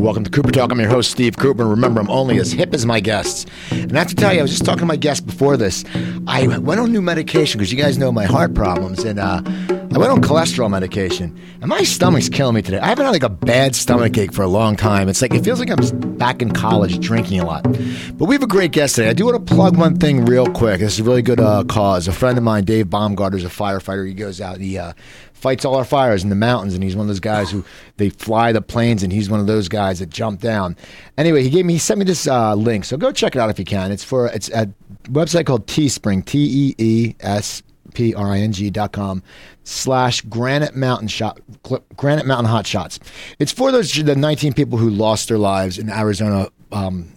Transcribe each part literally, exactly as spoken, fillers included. Welcome to Cooper Talk. I'm your host, Steve Cooper. Remember, I'm only as hip as my guests. And I have to tell you, I was just talking to my guest before this. I went on new medication because you guys know my heart problems. And uh, I went on cholesterol medication. And my stomach's killing me today. I haven't had like a bad stomach ache for a long time. It's like, it feels like I'm back in college drinking a lot. But we have a great guest today. I do want to plug one thing real quick. This is a really good uh, cause. A friend of mine, Dave Baumgartner, is a firefighter. He goes out and he... Uh, fights all our fires in the mountains, and he's one of those guys who they fly the planes, and he's one of those guys that jump down. Anyway, he gave me, he sent me this uh, link, so go check it out if you can. It's for it's a website called Teespring, T E E S P R I N G dot com slash Granite Mountain Shot, Granite Mountain Hot Shots. It's for those the nineteen people who lost their lives in Arizona. Um,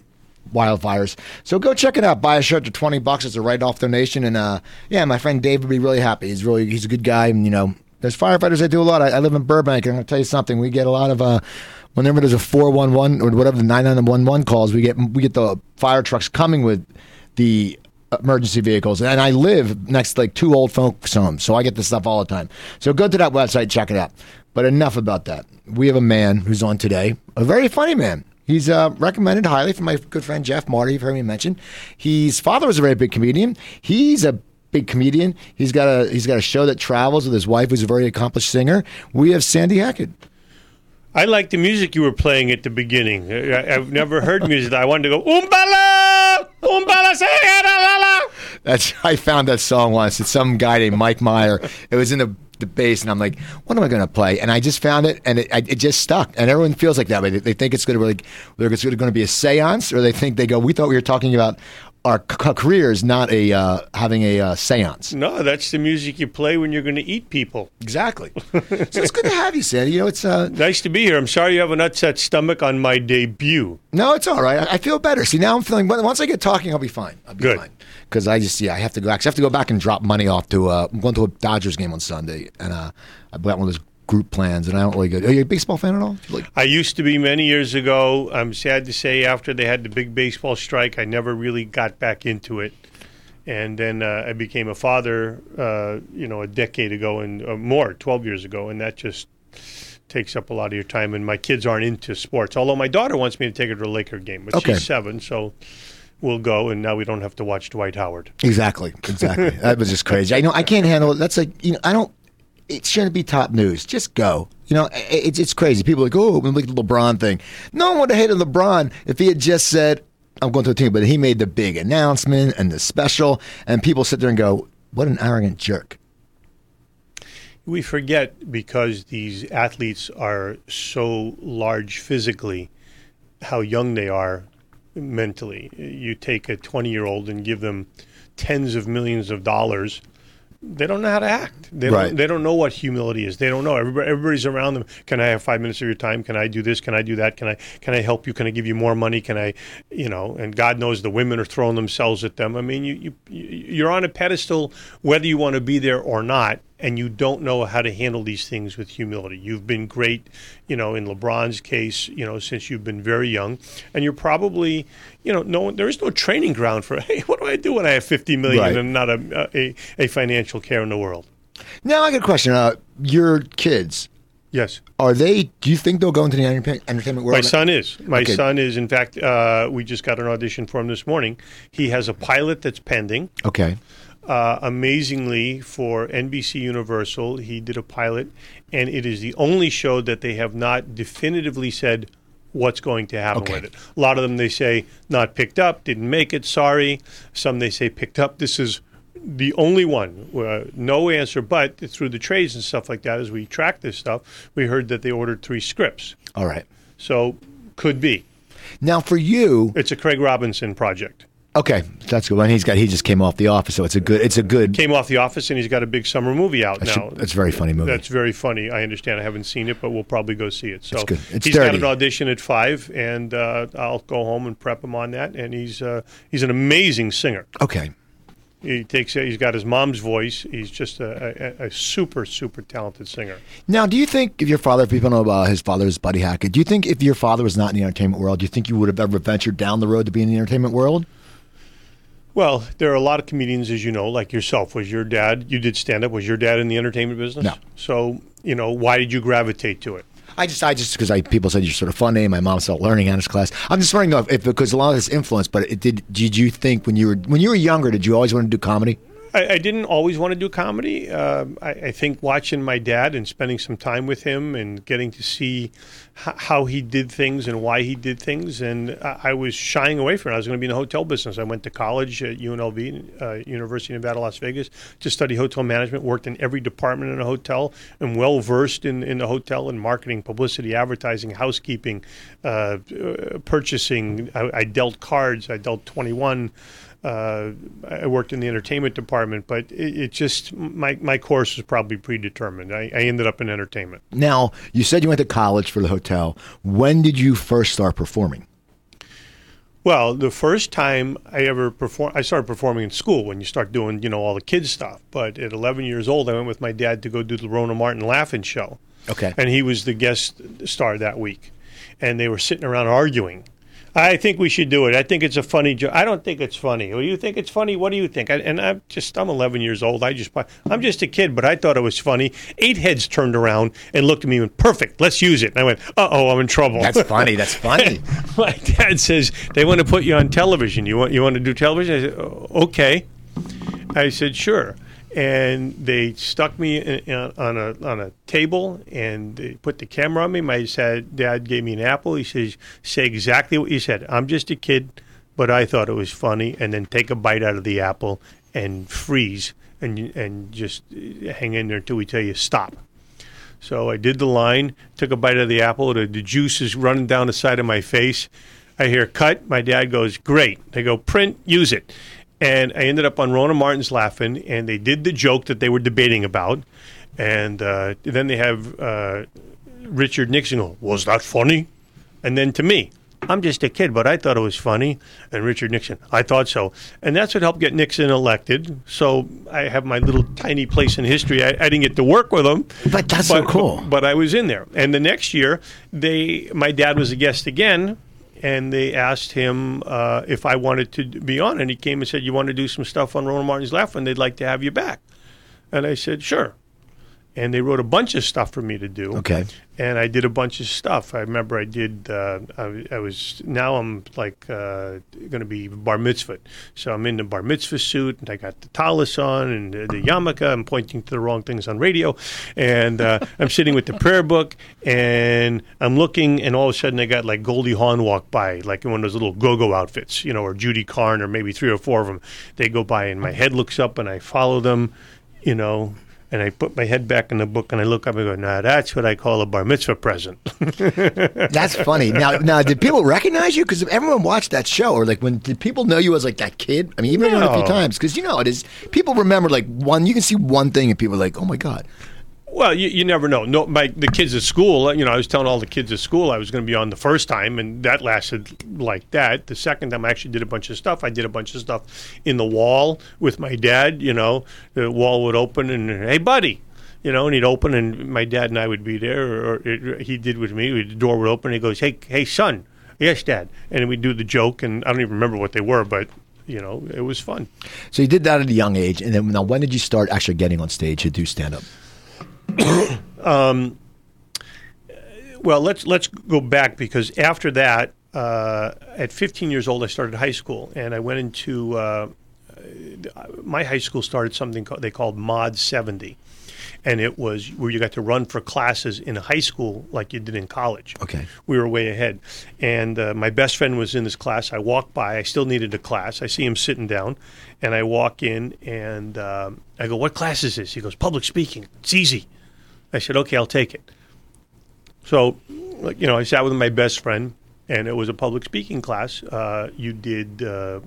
wildfires. So go check it out. Buy a shirt for twenty bucks. It's a write-off donation. And uh, yeah, my friend Dave would be really happy. He's really, he's a good guy. And you know, there's firefighters that do a lot. I, I live in Burbank. And I'm going to tell you something. We get a lot of, uh, whenever there's a four one one or whatever the nine nine one one calls, we get, we get the fire trucks coming with the emergency vehicles. And I live next to like two old folks homes. So I get this stuff all the time. So go to that website, check it out. But enough about that. We have a man who's on today, a very funny man. He's uh, recommended highly from my good friend Jeff Marty, you've heard me mention. His father was a very big comedian. He's a big comedian. He's got a he's got a show that travels with his wife, who's a very accomplished singer. We have Sandy Hackett. I like the music you were playing at the beginning. I, I've never heard music. I wanted to go, Umbala! Umbala! Say-la-la-la! That's, I found that song once. It's some guy named Mike Meyer. It was in the the bass, and I'm like, what am I going to play? And I just found it, and it, I, it just stuck. And everyone feels like that. They, they think it's going to really, it's going to be a seance, or they think they go, we thought we were talking about our c- careers, not a uh, having a uh, seance. No, that's the music you play when you're going to eat people. Exactly. So it's good to have you, Sandy. You know, it's uh, nice to be here. I'm sorry you have an upset stomach on my debut. No, it's all right. I, I feel better. See, now I'm feeling. Once I get talking, I'll be fine. I'll be good. Fine. Because I just, yeah, I have to go. Actually, I have to go back and drop money off to. Uh, I'm going to a Dodgers game on Sunday, and uh, I got one of those group plans, and I don't really go. Are you a baseball fan at all? Like- I used to be many years ago. I'm sad to say, after they had the big baseball strike, I never really got back into it. And then uh, I became a father, uh, you know, a decade ago and uh, more, twelve years ago, and that just takes up a lot of your time. And my kids aren't into sports, although my daughter wants me to take her to a Laker game, but okay. She's seven, so. We'll go, and now we don't have to watch Dwight Howard. Exactly, exactly. That was just crazy. I know I can't handle it. That's like, you know, I don't. It shouldn't be top news. Just go. You know, it's it's crazy. People are like, oh, look at the LeBron thing. No one would have hated LeBron if he had just said, "I'm going to a team," but he made the big announcement and the special, and people sit there and go, "What an arrogant jerk." We forget, because these athletes are so large physically, how young they are. Mentally, you take a twenty-year-old and give them tens of millions of dollars. They don't know how to act. They right. don't. They don't know what humility is. They don't know. Everybody, everybody's around them. Can I have five minutes of your time? Can I do this? Can I do that? Can I? Can I help you? Can I give you more money? Can I? You know. And God knows the women are throwing themselves at them. I mean, you, you you're on a pedestal, whether you want to be there or not. And you don't know how to handle these things with humility. You've been great, you know, in LeBron's case, you know, since you've been very young. And you're probably, you know, no, there is no training ground for, hey, what do I do when I have fifty million dollars right. and not a, a a financial care in the world? Now, I got a question. Uh, your kids. Yes. Are they, do you think they'll go into the entertainment world? My son is. My okay. son is, in fact, uh, we just got an audition for him this morning. He has a pilot that's pending. Okay. Uh, amazingly, for N B C Universal, he did a pilot, and it is the only show that they have not definitively said what's going to happen okay. with it. A lot of them, they say, not picked up, didn't make it, sorry. Some, they say, picked up. This is the only one. Uh, no answer, but through the trades and stuff like that, as we track this stuff, we heard that they ordered three scripts. All right. So, could be. Now, for you... It's a Craig Robinson project. Okay, that's good. And he's got he just came off The Office, so it's a good it's a good came off The Office, and he's got a big summer movie out that's now. A, that's a very funny movie. That's very funny. I understand. I haven't seen it, but we'll probably go see it. So it's good. It's he's thirty. Got an audition at five, and uh, I'll go home and prep him on that. And he's uh, he's an amazing singer. Okay, he takes he's got his mom's voice. He's just a, a, a super super talented singer. Now, do you think if your father, if people know about his father is Buddy Hackett, do you think if your father was not in the entertainment world, do you think you would have ever ventured down the road to be in the entertainment world? Well, there are a lot of comedians, as you know, like yourself. Was your dad, you did stand-up, was your dad in the entertainment business? No. So, you know, why did you gravitate to it? I just, I just, because I people said you're sort of funny. My mom's still learning honors class. I'm just wondering if, if because a lot of this influence. But it did did you think when you were when you were younger, did you always want to do comedy? I, I didn't always want to do comedy. Uh, I, I think watching my dad and spending some time with him and getting to see h- how he did things and why he did things, and I, I was shying away from it. I was going to be in the hotel business. I went to college at U N L V, uh, University of Nevada, Las Vegas, to study hotel management, worked in every department in a hotel, and well-versed in, in the hotel and marketing, publicity, advertising, housekeeping, uh, uh, purchasing. I, I dealt cards. I dealt twenty-one. Uh, I worked in the entertainment department, but it, it just, my, my course was probably predetermined. I, I ended up in entertainment. Now, you said you went to college for the hotel. When did you first start performing? Well, the first time I ever performed, I started performing in school when you start doing, you know, all the kids stuff. But at eleven years old, I went with my dad to go do the Rona Martin Laugh-In show. Okay. And he was the guest star that week. And they were sitting around arguing. I think we should do it. I think it's a funny joke. I don't think it's funny. Well, you think it's funny? What do you think? I, and I'm just, I'm eleven years old. I just, I'm just a kid, but I thought it was funny. Eight heads turned around and looked at me and went, perfect, let's use it. And I went, uh-oh, I'm in trouble. That's funny. That's funny. My dad says, they want to put you on television. You want, you want to do television? I said, okay. I said, sure. And they stuck me in, in, on a on a table, and they put the camera on me. My dad, dad gave me an apple. He says, say exactly what you said. I'm just a kid, but I thought it was funny. And then take a bite out of the apple and freeze and and just hang in there until we tell you stop. So I did the line, took a bite out of the apple. The, the juice is running down the side of my face. I hear cut. My dad goes, great. They go, print, use it. And I ended up on Rona Martin's Laugh-In, and they did the joke that they were debating about. And uh, then they have uh, Richard Nixon go, was that funny? And then to me, I'm just a kid, but I thought it was funny. And Richard Nixon, I thought so. And that's what helped get Nixon elected. So I have my little tiny place in history. I, I didn't get to work with him. But that's but, so cool. But, but I was in there. And the next year, they my dad was a guest again. And they asked him uh, if I wanted to be on. And he came and said, you want to do some stuff on Ronald Martin's Laugh-In, and they'd like to have you back. And I said, sure. And they wrote a bunch of stuff for me to do. Okay. And I did a bunch of stuff. I remember I did, uh, I, I was, now I'm like uh, going to be bar mitzvah. So I'm in the bar mitzvah suit, and I got the tallis on and the, the yarmulke. I'm pointing to the wrong things on radio. And uh, I'm sitting with the prayer book, and I'm looking, and all of a sudden I got like Goldie Hawn walk by, like in one of those little go-go outfits, you know, or Judy Carne, or maybe three or four of them. They go by, and my head looks up, and I follow them, you know. And I put my head back in the book, and I look up and go, nah, that's what I call a bar mitzvah present. That's funny. Now, now, did people recognize you? Because everyone watched that show. Or, like, when did people know you as, like, that kid? I mean, even no. a few times. Because, you know, it is. People remember, like, one. You can see one thing, and people are like, oh, my God. Well, you, you never know. No, my the kids at school, you know, I was telling all the kids at school I was going to be on the first time, and that lasted like that. The second time I actually did a bunch of stuff. I did a bunch of stuff in the wall with my dad, you know. The wall would open, and, hey, buddy, you know, and he'd open, and my dad and I would be there, or it, he did with me. The door would open, and he goes, hey, hey, son. Yes, Dad. And we'd do the joke, and I don't even remember what they were, but... You know, it was fun. So you did that at a young age, and then now when did you start actually getting on stage to do stand up? um, well, let's let's go back, because after that, uh, at fifteen years old, I started high school, and I went into uh, my high school started something called, they called Mod seventy, and it was where you got to run for classes in high school like you did in college. Okay, we were way ahead, and uh, my best friend was in this class. I walked by. I still needed a class. I see him sitting down, and I walk in, and um, I go, "What class is this?" He goes, "Public speaking. It's easy." I said, okay, I'll take it. So, you know, I sat with my best friend, and it was a public speaking class. Uh, you did uh,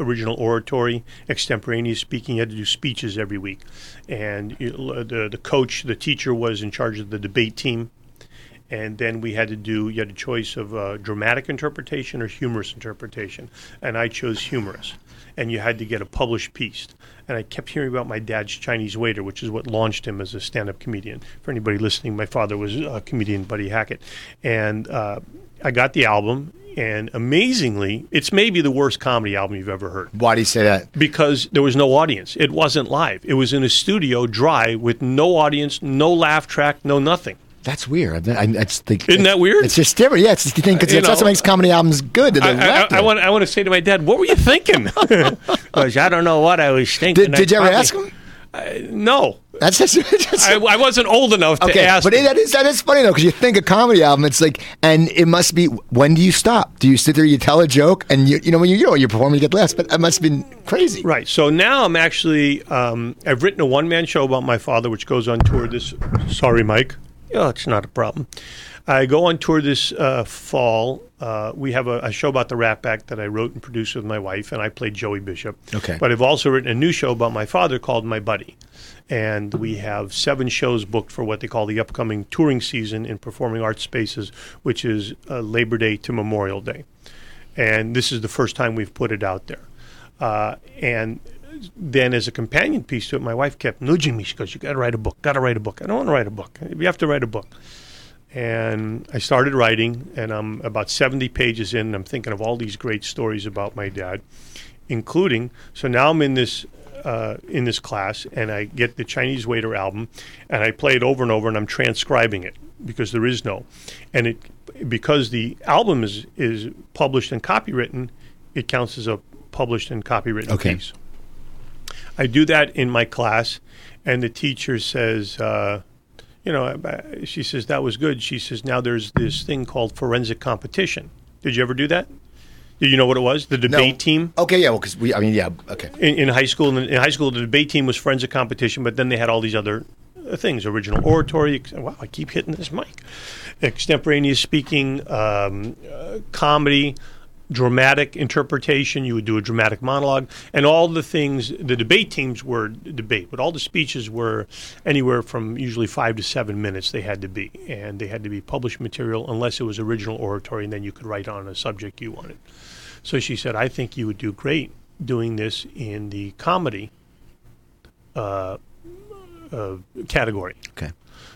original oratory, extemporaneous speaking. You had to do speeches every week. And you, the, the coach, the teacher, was in charge of the debate team. And then we had to do, you had a choice of uh, dramatic interpretation or humorous interpretation. And I chose humorous. And you had to get a published piece. And I kept hearing about my dad's Chinese waiter, which is what launched him as a stand-up comedian. For anybody listening, my father was a comedian, Buddy Hackett. And uh, I got the album, and amazingly, it's maybe the worst comedy album you've ever heard. Why do you say that? Because there was no audience. It wasn't live. It was in a studio, dry, with no audience, no laugh track, no nothing. That's weird. I, I, I just think, Isn't that weird? It's just different. Yeah, it's the thing, because that's know, what makes comedy albums good. I, I, I, I want. I want to say to my dad, "What were you thinking?" Because I don't know what I was thinking. Did, did you ever probably, ask him? Uh, no, that's just, just I, I wasn't old enough to okay, ask. But it, that is that is funny though, because you think a comedy album, it's like, and it must be. When do you stop? Do you sit there, you tell a joke, and you you know when you, you know you're performing, you get laughs. But it must have been crazy, right? So now I'm actually um, I've written a one man show about my father, which goes on tour this. Sorry, Mike. Oh, it's not a problem. I go on tour this uh, fall. Uh, we have a, a show about the Rat Pack that I wrote and produced with my wife, and I played Joey Bishop. Okay. But I've also written a new show about my father called My Buddy. And we have seven shows booked for what they call the upcoming touring season in performing arts spaces, which is uh, Labor Day to Memorial Day. And this is the first time we've put it out there. Uh, and then as a companion piece to it, my wife kept nudging me. She goes, you got to write a book, got to write a book. I don't want to write a book. You have to write a book. And I started writing, and I'm about seventy pages in, and I'm thinking of all these great stories about my dad, including, so now I'm in this uh, in this class, and I get the Chinese Waiter album, and I play it over and over, and I'm transcribing it because there is no. And it because the album is, is published and copywritten, it counts as a published and copywritten okay. piece. I do that in my class, and the teacher says, uh, you know, she says, that was good. She says, now there's this thing called forensic competition. Did you ever do that? Do you know what it was? The debate no. team? Okay, yeah, well, because we, I mean, yeah, okay. In, in high school, in, in high school, the debate team was forensic competition, but then they had all these other things, original oratory. Wow, I keep hitting this mic. Extemporaneous speaking, um, uh, comedy. Dramatic interpretation, you would do a dramatic monologue, and all the things, the debate teams were debate, but all the speeches were anywhere from usually five to seven minutes they had to be, and they had to be published material unless it was original oratory, and then you could write on a subject you wanted. So she said, I think you would do great doing this in the comedy uh, uh, category. Okay.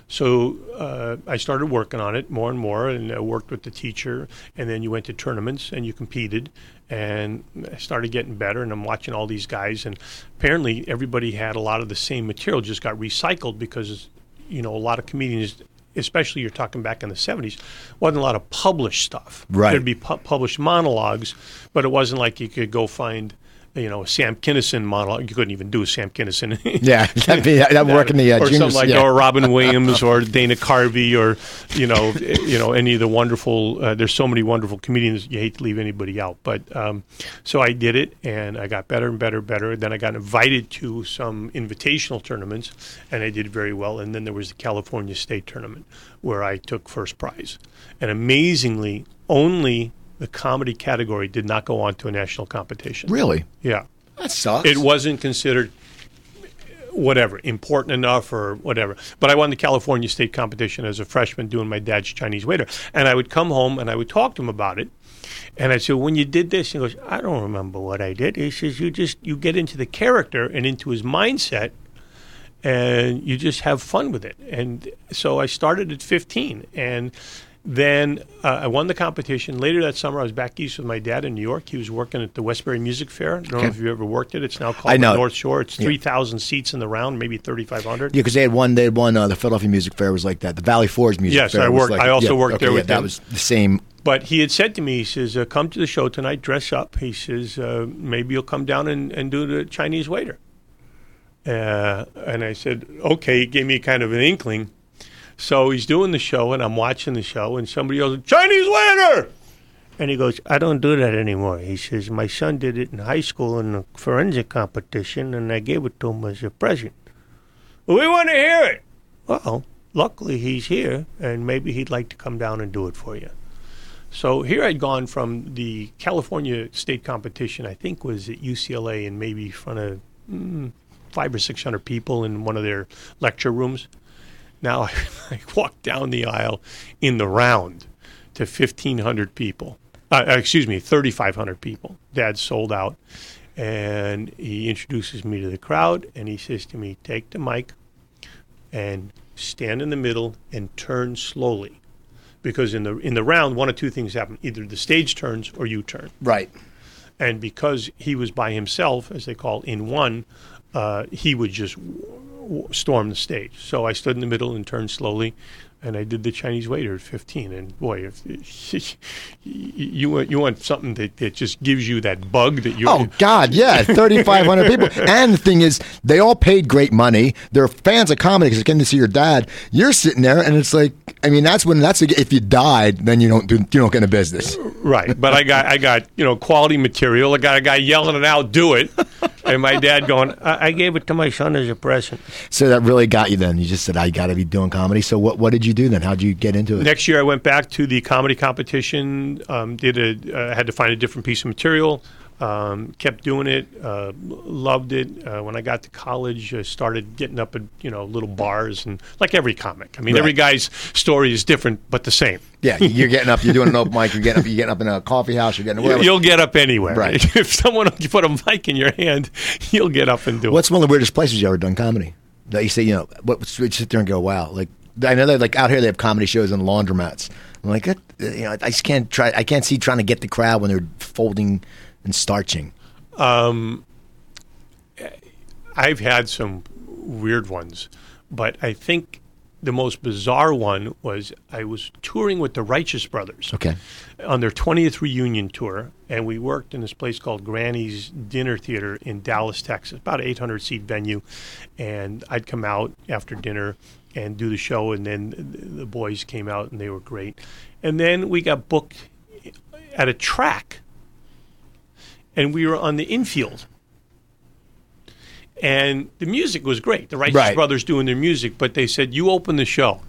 So uh, I started working on it more and more, and I worked with the teacher, and then you went to tournaments, and you competed, and I started getting better, and I'm watching all these guys, and apparently everybody had a lot of the same material, just got recycled because, you know, a lot of comedians, especially you're talking back in the seventies, wasn't a lot of published stuff. Right. There'd be pu- published monologues, but it wasn't like you could go find... You know, a Sam Kinison monologue. You couldn't even do a Sam Kinison. yeah, that'd, be, that'd work in the uh, or juniors, something like yeah. that, or Robin Williams, or Dana Carvey, or you know, you know, any of the wonderful. Uh, there's so many wonderful comedians. You hate to leave anybody out, but um, so I did it, and I got better and better and better. Then I got invited to some invitational tournaments, and I did very well. And then there was the California State Tournament where I took first prize, and amazingly, only. The comedy category did not go on to a national competition. Really? Yeah. That sucks. It wasn't considered, whatever, important enough or whatever. But I won the California State competition as a freshman doing my dad's Chinese Waiter. And I would come home and I would talk to him about it. And I said, when you did this, he goes, I don't remember what I did. He says, you just, you get into the character and into his mindset and you just have fun with it. And so I started at fifteen and... Then uh, I won the competition. Later that summer, I was back east with my dad in New York. He was working at the Westbury Music Fair. I don't okay. know if you ever worked it. It's now called the North Shore. It's yeah. three thousand seats in the round, maybe thirty-five hundred. Yeah, because they had one. They had one. Uh, the Philadelphia Music Fair was like that. The Valley Forge Music yes, Fair. Yes, I worked. Like, I also yeah, worked okay, there. Yeah, with that him. Was the same. But he had said to me, he says, uh, "Come to the show tonight. Dress up." He says, uh, "Maybe you'll come down and, and do the Chinese Waiter." Uh, and I said, "Okay." He gave me kind of an inkling. So he's doing the show, and I'm watching the show, and somebody yells, Chinese Waiter! And he goes, I don't do that anymore. He says, my son did it in high school in a forensic competition, and I gave it to him as a present. We want to hear it. Well, luckily he's here, and maybe he'd like to come down and do it for you. So here I'd gone from the California State competition, I think was at U C L A, and maybe in front of mm, five or six hundred people in one of their lecture rooms. Now I, I walked down the aisle in the round to fifteen hundred people. Uh, excuse me, thirty-five hundred people. Dad sold out. And he introduces me to the crowd, and he says to me, take the mic and stand in the middle and turn slowly. Because in the in the round, one of two things happen. Either the stage turns or you turn. Right. And because he was by himself, as they call in one, uh, he would just... storm the stage. So I stood in the middle and turned slowly. and I did the Chinese waiter at fifteen. And boy, if you want you want something that, that just gives you that bug that you. Oh God, yeah, thirty-five hundred people. And the thing is, they all paid great money. They're fans of comedy because they came to see your dad. You're sitting there, and it's like, I mean, that's when that's if you died, then you don't do, you don't get into business. Right, but I got I got you know quality material. I got a guy yelling it out, do it, and my dad going, I, I gave it to my son as a present. So that really got you then. You just said, I got to be doing comedy. So what what did you do then? How did you get into it? Next year, I went back to the comedy competition. Um, did a uh, had to find a different piece of material. Um, kept doing it. Uh, loved it. Uh, when I got to college, I started getting up at you know little bars and like every comic. I mean, right. Every guy's story is different, but the same. Yeah, you're getting up. You're doing an open mic. You're getting up. You're getting up in a coffee house. You're getting. Whatever. You'll get up anywhere. Right. If someone you put a mic in your hand, you'll get up and do. What's it. What's one of the weirdest places you ever done comedy? That you say, you know, what? Sit there and go, wow. Like I know that like out here they have comedy shows in laundromats. I'm like, you know, I just can't try. I can't see trying to get the crowd when they're folding and starching. Um, I've had some weird ones, but I think the most bizarre one was I was touring with the Righteous Brothers okay. on their twentieth reunion tour, and we worked in this place called Granny's Dinner Theater in Dallas, Texas, about an eight hundred seat venue, and I'd come out after dinner and do the show, and then the boys came out, and they were great. And then we got booked at a track, and we were on the infield. And the music was great. The Righteous right. Brothers doing their music, but they said, you open the show.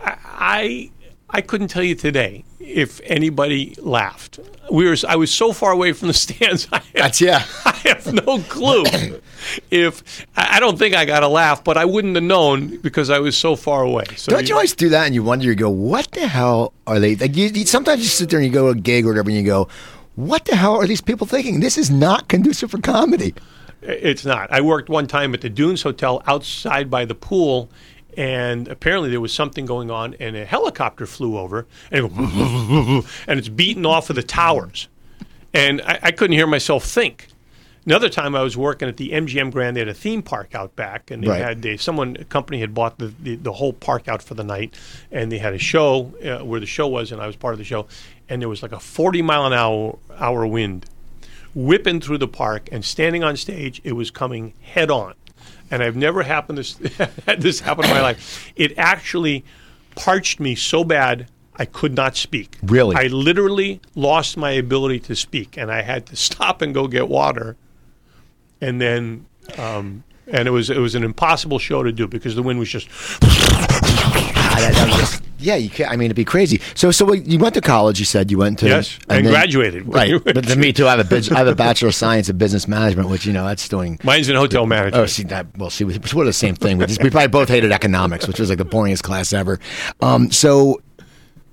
I I couldn't tell you today if anybody laughed. We were I was so far away from the stands. I have, That's, yeah. I have no clue. if I don't think I got a laugh, but I wouldn't have known because I was so far away. So don't you, you always do that and you wonder, you go, what the hell are they? Like you, you, sometimes you sit there and you go to a gig or whatever and you go, what the hell are these people thinking? This is not conducive for comedy. It's not. I worked one time at the Dunes Hotel outside by the pool, and apparently there was something going on, and a helicopter flew over, and it went, and it's beaten off of the towers. And I, I couldn't hear myself think. Another time I was working at the M G M Grand. They had a theme park out back, and they right. had they, someone, a company had bought the, the, the whole park out for the night, and they had a show uh, where the show was, and I was part of the show. And there was like a forty mile an hour hour wind whipping through the park, and standing on stage, it was coming head on. And I've never happened this, had this happen in my life. It actually parched me so bad I could not speak. Really? I literally lost my ability to speak, and I had to stop and go get water. And then, um, and it was it was an impossible show to do because the wind was just. Yeah, you can't, I mean, it'd be crazy. So, so you went to college. You said you went to yes, and, and then, graduated. Right, but to me too. I have a I have a bachelor of science in business management, which you know that's doing. Mine's in hotel management. Oh, see that. Well, see, we're sort of the same thing. We, just, we probably both hated economics, which was like the boringest class ever. Um, so.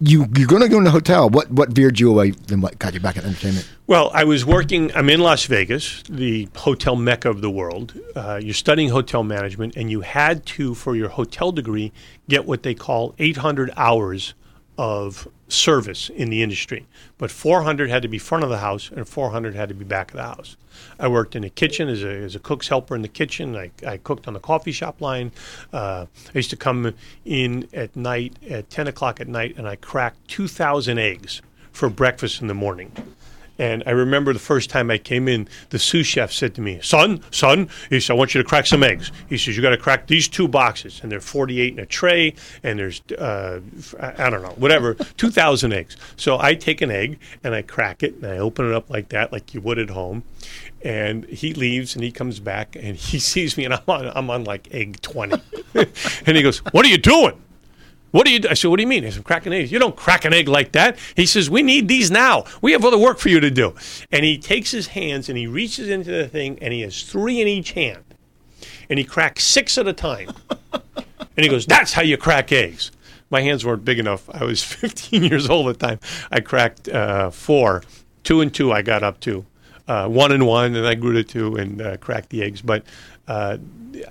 You, you're going to go in a hotel. What what veered you away and what got you back at entertainment? Well, I was working. I'm in Las Vegas, the hotel mecca of the world. Uh, you're studying hotel management, and you had to, for your hotel degree, get what they call eight hundred hours of service in the industry. But four hundred had to be front of the house, and four hundred had to be back of the house. I worked in the kitchen as a, as a cook's helper in the kitchen. I, I cooked on the coffee shop line. Uh, I used to come in at night at ten o'clock at night, and I cracked two thousand eggs for breakfast in the morning. And I remember the first time I came in, the sous chef said to me, son, son, he said, I want you to crack some eggs. He says, you got to crack these two boxes. And they're forty-eight in a tray, and there's, uh, I don't know, whatever, two thousand eggs. So I take an egg, and I crack it, and I open it up like that, like you would at home. And he leaves, and he comes back, and he sees me, and I'm on, I'm on like egg twenty. And he goes, what are you doing? What do you do? I said, what do you mean? I said, I'm cracking eggs. You don't crack an egg like that. He says, we need these now. We have other work for you to do. And he takes his hands and he reaches into the thing and he has three in each hand. And he cracks six at a time. And he goes, that's how you crack eggs. My hands weren't big enough. I was fifteen years old at the time. I cracked uh, four. Two and two I got up to. Uh, one and one, and I grew to two and uh, cracked the eggs. But uh,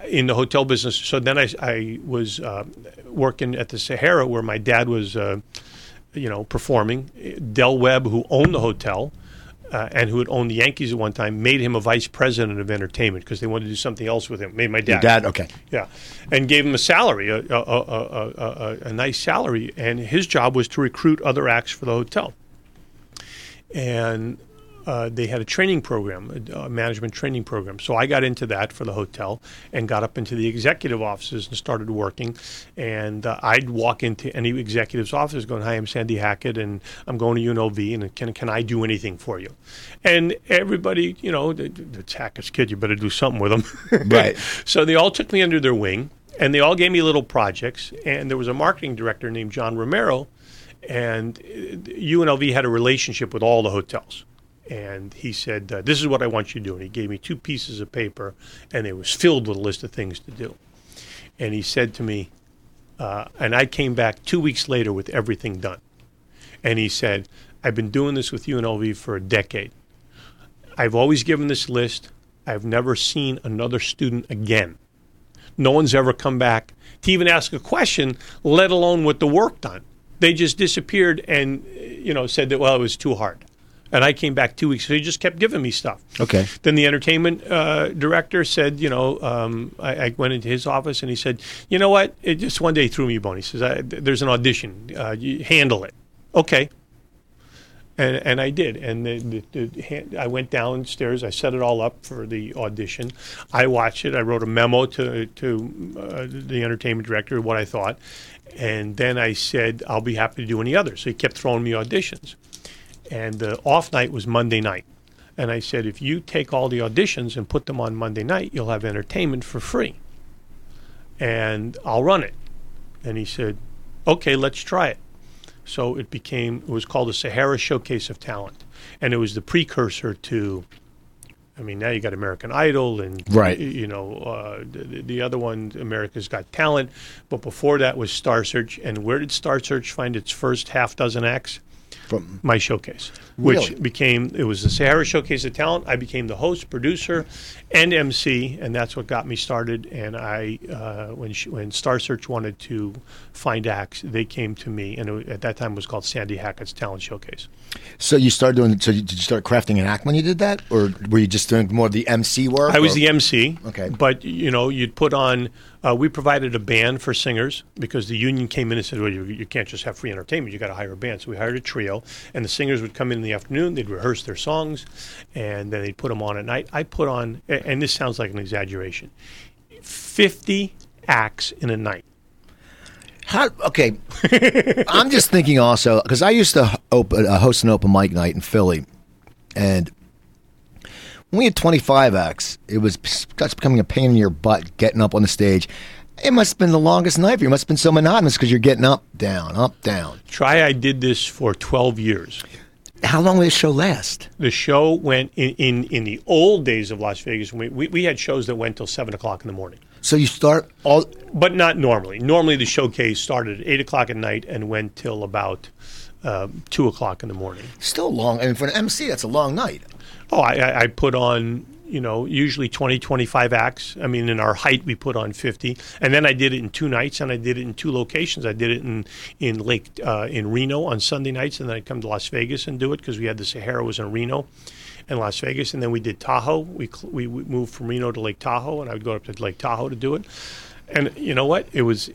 in the hotel business, so then I, I was uh, working at the Sahara where my dad was, uh, you know, performing. Del Webb, who owned the hotel, uh, and who had owned the Yankees at one time, made him a vice president of entertainment because they wanted to do something else with him. Made my dad. Your dad, okay. Yeah. And gave him a salary, a, a, a, a, a nice salary. And his job was to recruit other acts for the hotel. And uh, they had a training program, a, a management training program. So I got into that for the hotel and got up into the executive offices and started working. And uh, I'd walk into any executive's office going, "Hi, I'm Sandy Hackett, and I'm going to U N L V, and can can I do anything for you?" And everybody, you know, it's Hackett's kid, you better do something with him. Right. So they all took me under their wing, and they all gave me little projects. And there was a marketing director named John Romero, and U N L V had a relationship with all the hotels. And he said, uh, "This is what I want you to do." And he gave me two pieces of paper, and it was filled with a list of things to do. And he said to me, uh, and I came back two weeks later with everything done. And he said, "I've been doing this with U N L V for a decade. I've always given this list. I've never seen another student again. No one's ever come back to even ask a question, let alone what the work done. They just disappeared and, you know, said that, well, it was too hard." And I came back two weeks, so he just kept giving me stuff. Okay. Then the entertainment uh, director said, you know, um, I, I went into his office and he said, "You know what? It just one day he threw me a bone." He says, I, "There's an audition. Uh, you handle it." Okay. And and I did. And the, the, the, I went downstairs. I set it all up for the audition. I watched it. I wrote a memo to to uh, the entertainment director what I thought, and then I said, "I'll be happy to do any other." So he kept throwing me auditions. And the off night was Monday night. And I said, "If you take all the auditions and put them on Monday night, you'll have entertainment for free. And I'll run it." And he said, "Okay, let's try it." So it became, it was called the Sahara Showcase of Talent. And it was the precursor to, I mean, now you got American Idol and, right. you know, uh, the, the other one, America's Got Talent. But before that was Star Search. And where did Star Search find its first half dozen acts? From my showcase, which really? became, it was the Sahara Showcase of Talent. I became the host, producer, and M C, and that's what got me started. And I, uh, when she, when Star Search wanted to find acts, they came to me, and it, at that time it was called Sandy Hackett's Talent Showcase. So you started doing, so you, did you start crafting an act when you did that, or were you just doing more of the M C work? I was or? the M C, okay. But you know, you'd put on. Uh, we provided a band for singers because the union came in and said, "Well, you, you can't just have free entertainment. You got to hire a band." So we hired a trio, and the singers would come in in the afternoon. They'd rehearse their songs, and then they'd put them on at night. I put on, and this sounds like an exaggeration, fifty acts in a night. How, okay, I'm just thinking also because I used to open, uh, host an open mic night in Philly, and when we had twenty-five acts, it was that's becoming a pain in your butt getting up on the stage. It must have been the longest night for you. It must have been so monotonous because you're getting up, down, up, down. Try I did this for twelve years. How long will this show last? The show went, in, in, in the old days of Las Vegas, we, we, we had shows that went till seven o'clock in the morning. So you start all... But not normally. Normally the showcase started at eight o'clock at night and went till about uh, two o'clock in the morning. Still long. I mean, for an M C, that's a long night. Oh, I, I put on, you know, usually twenty, twenty-five acts. I mean, in our height, we put on fifty. And then I did it in two nights, and I did it in two locations. I did it in in Lake uh, in Reno on Sunday nights, and then I'd come to Las Vegas and do it because we had the Sahara was in Reno and Las Vegas. And then we did Tahoe. We, we moved from Reno to Lake Tahoe, and I would go up to Lake Tahoe to do it. And you know what? It was...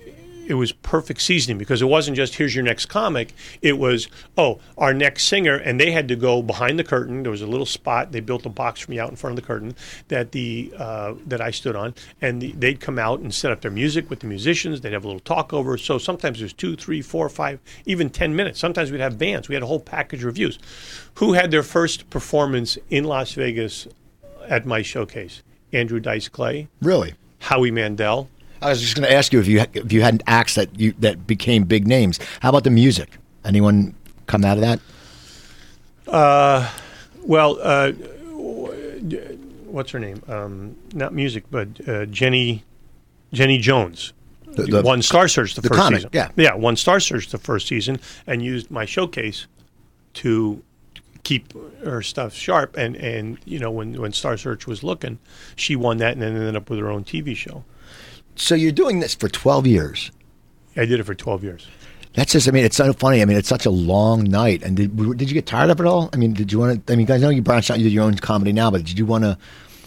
It was perfect seasoning because it wasn't just here's your next comic. It was, oh, our next singer, and they had to go behind the curtain. There was a little spot. They built a box for me out in front of the curtain that the uh, that I stood on, and the, they'd come out and set up their music with the musicians. They'd have a little talk over. So sometimes it was two, three, four, five, even ten minutes. Sometimes we'd have bands. We had a whole package of reviews. Who had their first performance in Las Vegas at my showcase? Andrew Dice Clay. Really? Howie Mandel. I was just going to ask you if you if you had acts that you that became big names. How about the music? Anyone come out of that? Uh, well, uh, what's her name? Um, not music, but uh, Jenny Jenny Jones. The, the, won Star Search the, the first comic, season. Yeah, yeah, won Star Search the first season, and used my showcase to keep her stuff sharp. And, and you know when when Star Search was looking, she won that, and then ended up with her own T V show. So you're doing this for twelve years. I did it for twelve years. That's just, I mean, it's so funny. I mean, it's such a long night. And did, did you get tired of it all? I mean, did you want to, I mean, I know you branched out, you did your own comedy now, but did you want to,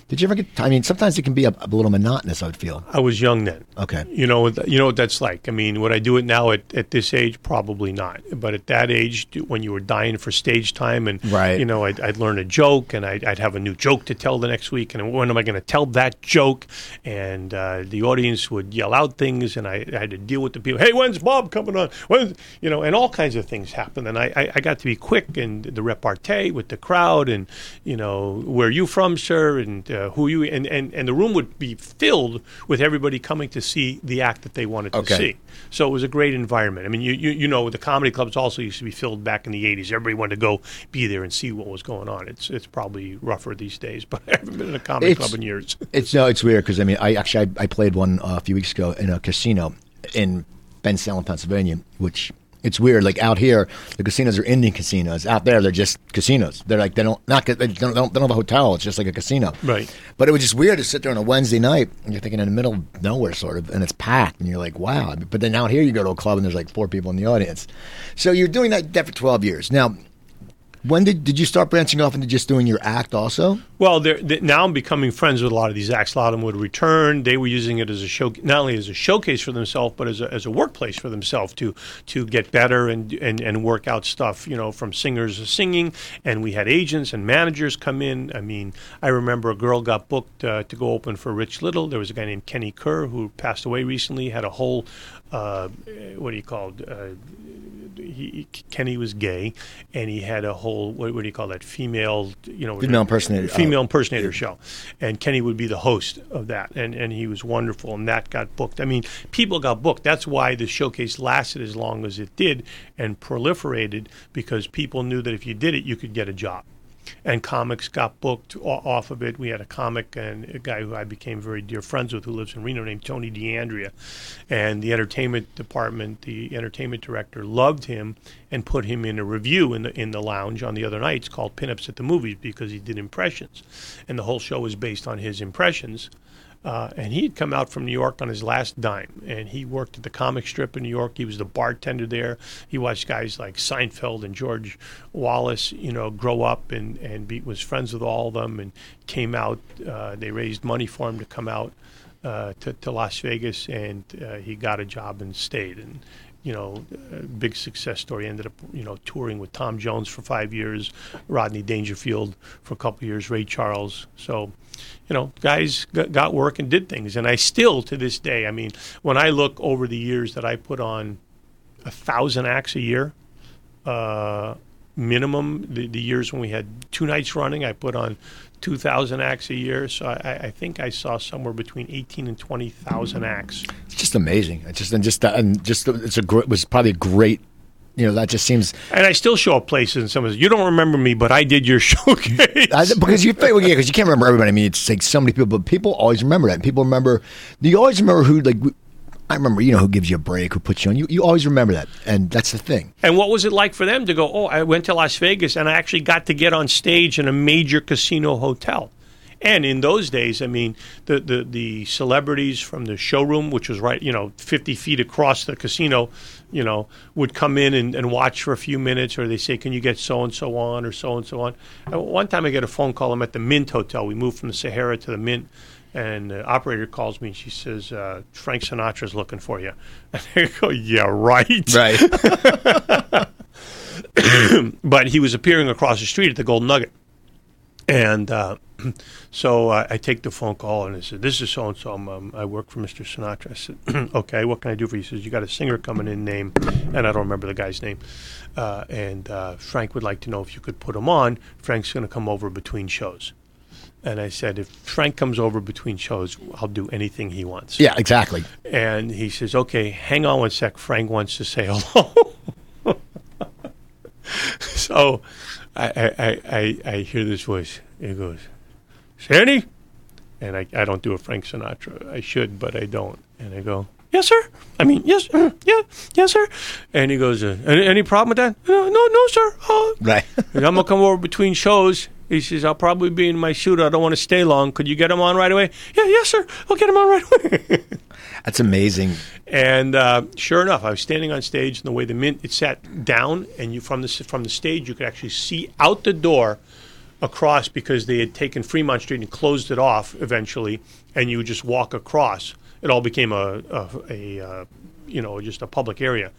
did you ever get, I mean, sometimes it can be a, a little monotonous, I would feel. I was young then. Okay. You know, you know what that's like. I mean, would I do it now at, at this age? Probably not. But at that age, when you were dying for stage time and, right. you know, I'd, I'd learn a joke and I'd, I'd have a new joke to tell the next week. And when am I going to tell that joke? And uh, the audience would yell out things and I, I had to deal with the people. Hey, when's Bob coming on? When, you know, and all kinds of things happened. And I, I, I got to be quick and the repartee with the crowd and, you know, where are you from, sir? And uh, who you and, and, and the room would be filled with everybody coming to see the act that they wanted to okay. see. So it was a great environment. I mean, you, you you know, the comedy clubs also used to be filled back in the eighties. Everybody wanted to go be there and see what was going on. It's it's probably rougher these days, but I haven't been in a comedy it's, club in years. It's no, it's weird because I mean, I actually I, I played one uh, a few weeks ago in a casino in Ben Salem, Pennsylvania, which. It's weird. Like out here, the casinos are Indian casinos. Out there, they're just casinos. They're like they don't not they don't, they don't have a hotel. It's just like a casino. Right. But it was just weird to sit there on a Wednesday night and you're thinking in the middle of nowhere, sort of, and it's packed, and you're like, wow. But then out here, you go to a club and there's like four people in the audience. So you're doing that for twelve years now. When did did you start branching off into just doing your act also? Well, they're, they're, now I'm becoming friends with a lot of these acts. A lot of them would return. They were using it as a show, not only as a showcase for themselves, but as a, as a workplace for themselves to to get better and, and and work out stuff, you know, from singers to singing. And we had agents and managers come in. I mean, I remember a girl got booked uh, to go open for Rich Little. There was a guy named Kenny Kerr who passed away recently, had a whole, uh, what do you call it? Uh, He, Kenny was gay, and he had a whole what, what do you call that female you know female impersonator female impersonator uh, show, and Kenny would be the host of that, and and he was wonderful, and that got booked. I mean, people got booked. That's why the showcase lasted as long as it did and proliferated, because people knew that if you did it, you could get a job. And comics got booked off of it. We had a comic and a guy who I became very dear friends with who lives in Reno named Tony DeAndrea. And the entertainment department, the entertainment director, loved him and put him in a review in the in the lounge on the other nights called Pinups at the Movies, because he did impressions. And the whole show was based on his impressions. Uh, and he had come out from New York on his last dime, and he worked at the comic strip in New York. He was the bartender there. He watched guys like Seinfeld and George Wallace, you know, grow up, and, and be, was friends with all of them, and came out. Uh, they raised money for him to come out uh, to, to Las Vegas, and uh, he got a job and stayed. And, you know, a big success story. Ended up, you know, touring with Tom Jones for five years, Rodney Dangerfield for a couple of years, Ray Charles. So... You know, guys got work and did things. And I still, to this day, I mean, when I look over the years that I put on a thousand acts a year, uh, minimum, the, the years when we had two nights running, I put on two thousand acts a year. So I, I think I saw somewhere between eighteen and twenty thousand acts. It's just amazing. It's just, and just, and just, it's a great, it was probably a great. You know, that just seems... And I still show up places and someone's, you don't remember me, but I did your showcase. I, because you well, yeah, cause you can't remember everybody. I mean, it's like so many people, but people always remember that. People remember... You always remember who, like... I remember, you know, who gives you a break, who puts you on. You you always remember that, and that's the thing. And what was it like for them to go, oh, I went to Las Vegas, and I actually got to get on stage in a major casino hotel. And in those days, I mean, the, the, the celebrities from the showroom, which was right, you know, fifty feet across the casino, you know, would come in and, and watch for a few minutes, or they say, can you get so-and-so on or so-and-so on. One time I get a phone call. I'm at the Mint Hotel. We moved from the Sahara to the Mint, and the operator calls me, and she says, uh, Frank Sinatra's looking for you. And I go, yeah, right. Right. But he was appearing across the street at the Golden Nugget. And uh, so uh, I take the phone call, and I said, this is so-and-so. Um, I work for Mister Sinatra. I said, okay, what can I do for you? He says, you got a singer coming in name, and I don't remember the guy's name. Uh, and uh, Frank would like to know if you could put him on. Frank's going to come over between shows. And I said, if Frank comes over between shows, I'll do anything he wants. Yeah, exactly. And he says, okay, hang on one sec. Frank wants to say hello. So... I, I, I, I hear this voice. It goes, Sandy? And I, I don't do a Frank Sinatra. I should, but I don't. And I go, yes, sir. I mean, yes, uh, yeah, yes, sir. And he goes, uh, any, any problem with that? No, no, no, sir. Uh, right. I'm going to come over between shows. He says, I'll probably be in my suit. I don't want to stay long. Could you get him on right away? Yeah, yes, sir. I'll get him on right away. That's amazing. And uh, sure enough, I was standing on stage, and the way the mint it sat down, and you from the from the stage, you could actually see out the door across, because they had taken Fremont Street and closed it off eventually, and you would just walk across. It all became a, a, a uh, you know, just a public area.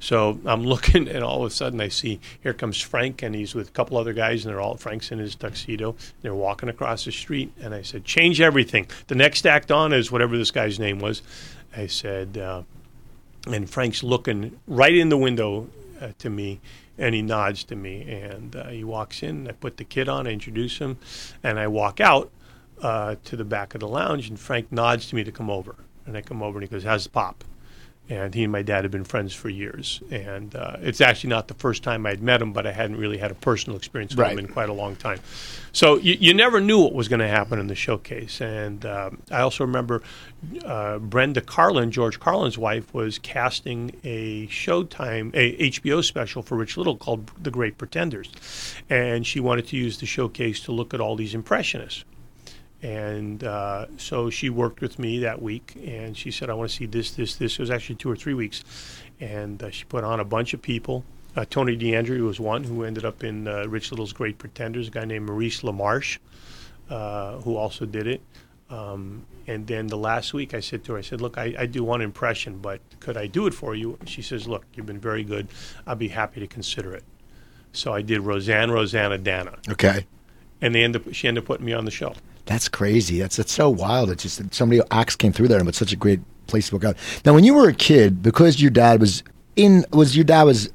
So I'm looking, and all of a sudden I see, here comes Frank, and he's with a couple other guys, and they're all, Frank's in his tuxedo, and they're walking across the street, and I said, change everything. The next act on is whatever this guy's name was. I said, uh, and Frank's looking right in the window uh, to me, and he nods to me, and uh, he walks in, and I put the kid on, I introduce him, and I walk out uh, to the back of the lounge, and Frank nods to me to come over. And I come over, and he goes, how's the pop? And he and my dad have been friends for years. And uh, it's actually not the first time I'd met him, but I hadn't really had a personal experience with right. him in quite a long time. So you, you never knew what was going to happen in the showcase. And um, I also remember uh, Brenda Carlin, George Carlin's wife, was casting a Showtime, a H B O special for Rich Little called The Great Pretenders. And she wanted to use the showcase to look at all these impressionists. And uh, so she worked with me that week, and she said, I want to see this, this, this. It was actually two or three weeks. And uh, she put on a bunch of people. Uh, Tony DeAndrea was one who ended up in uh, Rich Little's Great Pretenders, a guy named Maurice LaMarche, uh, who also did it. Um, and then the last week I said to her, I said, look, I, I do one impression, but could I do it for you? She says, look, you've been very good. I'll be happy to consider it. So I did Roseanne, Rosanna, Dana. Okay. And they end up, she ended up putting me on the show. That's crazy. That's that's so wild. It's just so many acts came through there, and it's such a great place to work out. Now, when you were a kid, because your dad was in, was your dad was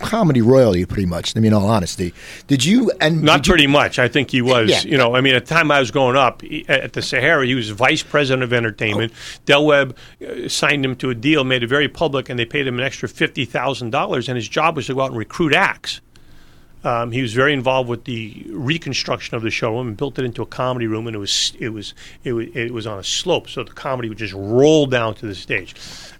comedy royalty, pretty much. I mean, in all honesty, did you? And not did you, pretty much. I think he was. Yeah. You know, I mean, at the time I was growing up he, at the Sahara, he was vice president of entertainment. Oh. Del Webb uh, signed him to a deal, made it very public, and they paid him an extra fifty thousand dollars. And his job was to go out and recruit acts. Um, he was very involved with the reconstruction of the showroom and built it into a comedy room, and it was it was it was, it was on a slope, so the comedy would just roll down to the stage.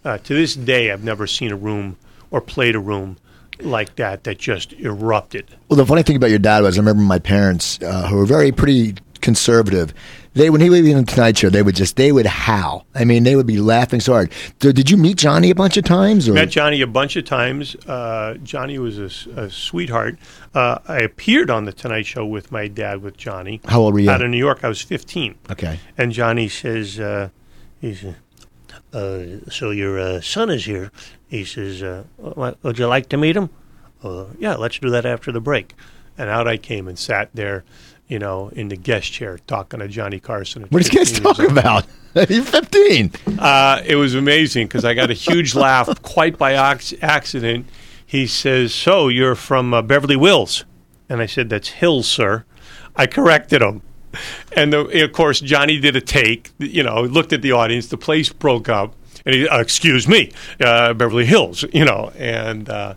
Uh, to this day, I've never seen a room or played a room like that that just erupted. Well, the funny thing about your dad was, I remember my parents, uh, who were very pretty conservative. They when he would be on the Tonight Show, they would just they would howl. I mean, they would be laughing so hard. So did you meet Johnny a bunch of times? Or? Met Johnny a bunch of times. Uh, Johnny was a, a sweetheart. Uh, I appeared on the Tonight Show with my dad with Johnny. How old were you? Out of New York, I was fifteen. Okay. And Johnny says, uh, he says, uh, "So your uh, son is here." He says, uh, "Would you like to meet him?" Uh, yeah, let's do that after the break. And out I came and sat there. You know, in the guest chair, talking to Johnny Carson. What are you guys talking about? You're fifteen. Uh, it was amazing because I got a huge laugh quite by ox- accident. He says, so you're from uh, Beverly Wills. And I said, that's Hills, sir. I corrected him. And, the, and of course, Johnny did a take, you know, looked at the audience. The place broke up. And he, uh, excuse me, uh, Beverly Hills, you know, and... Uh,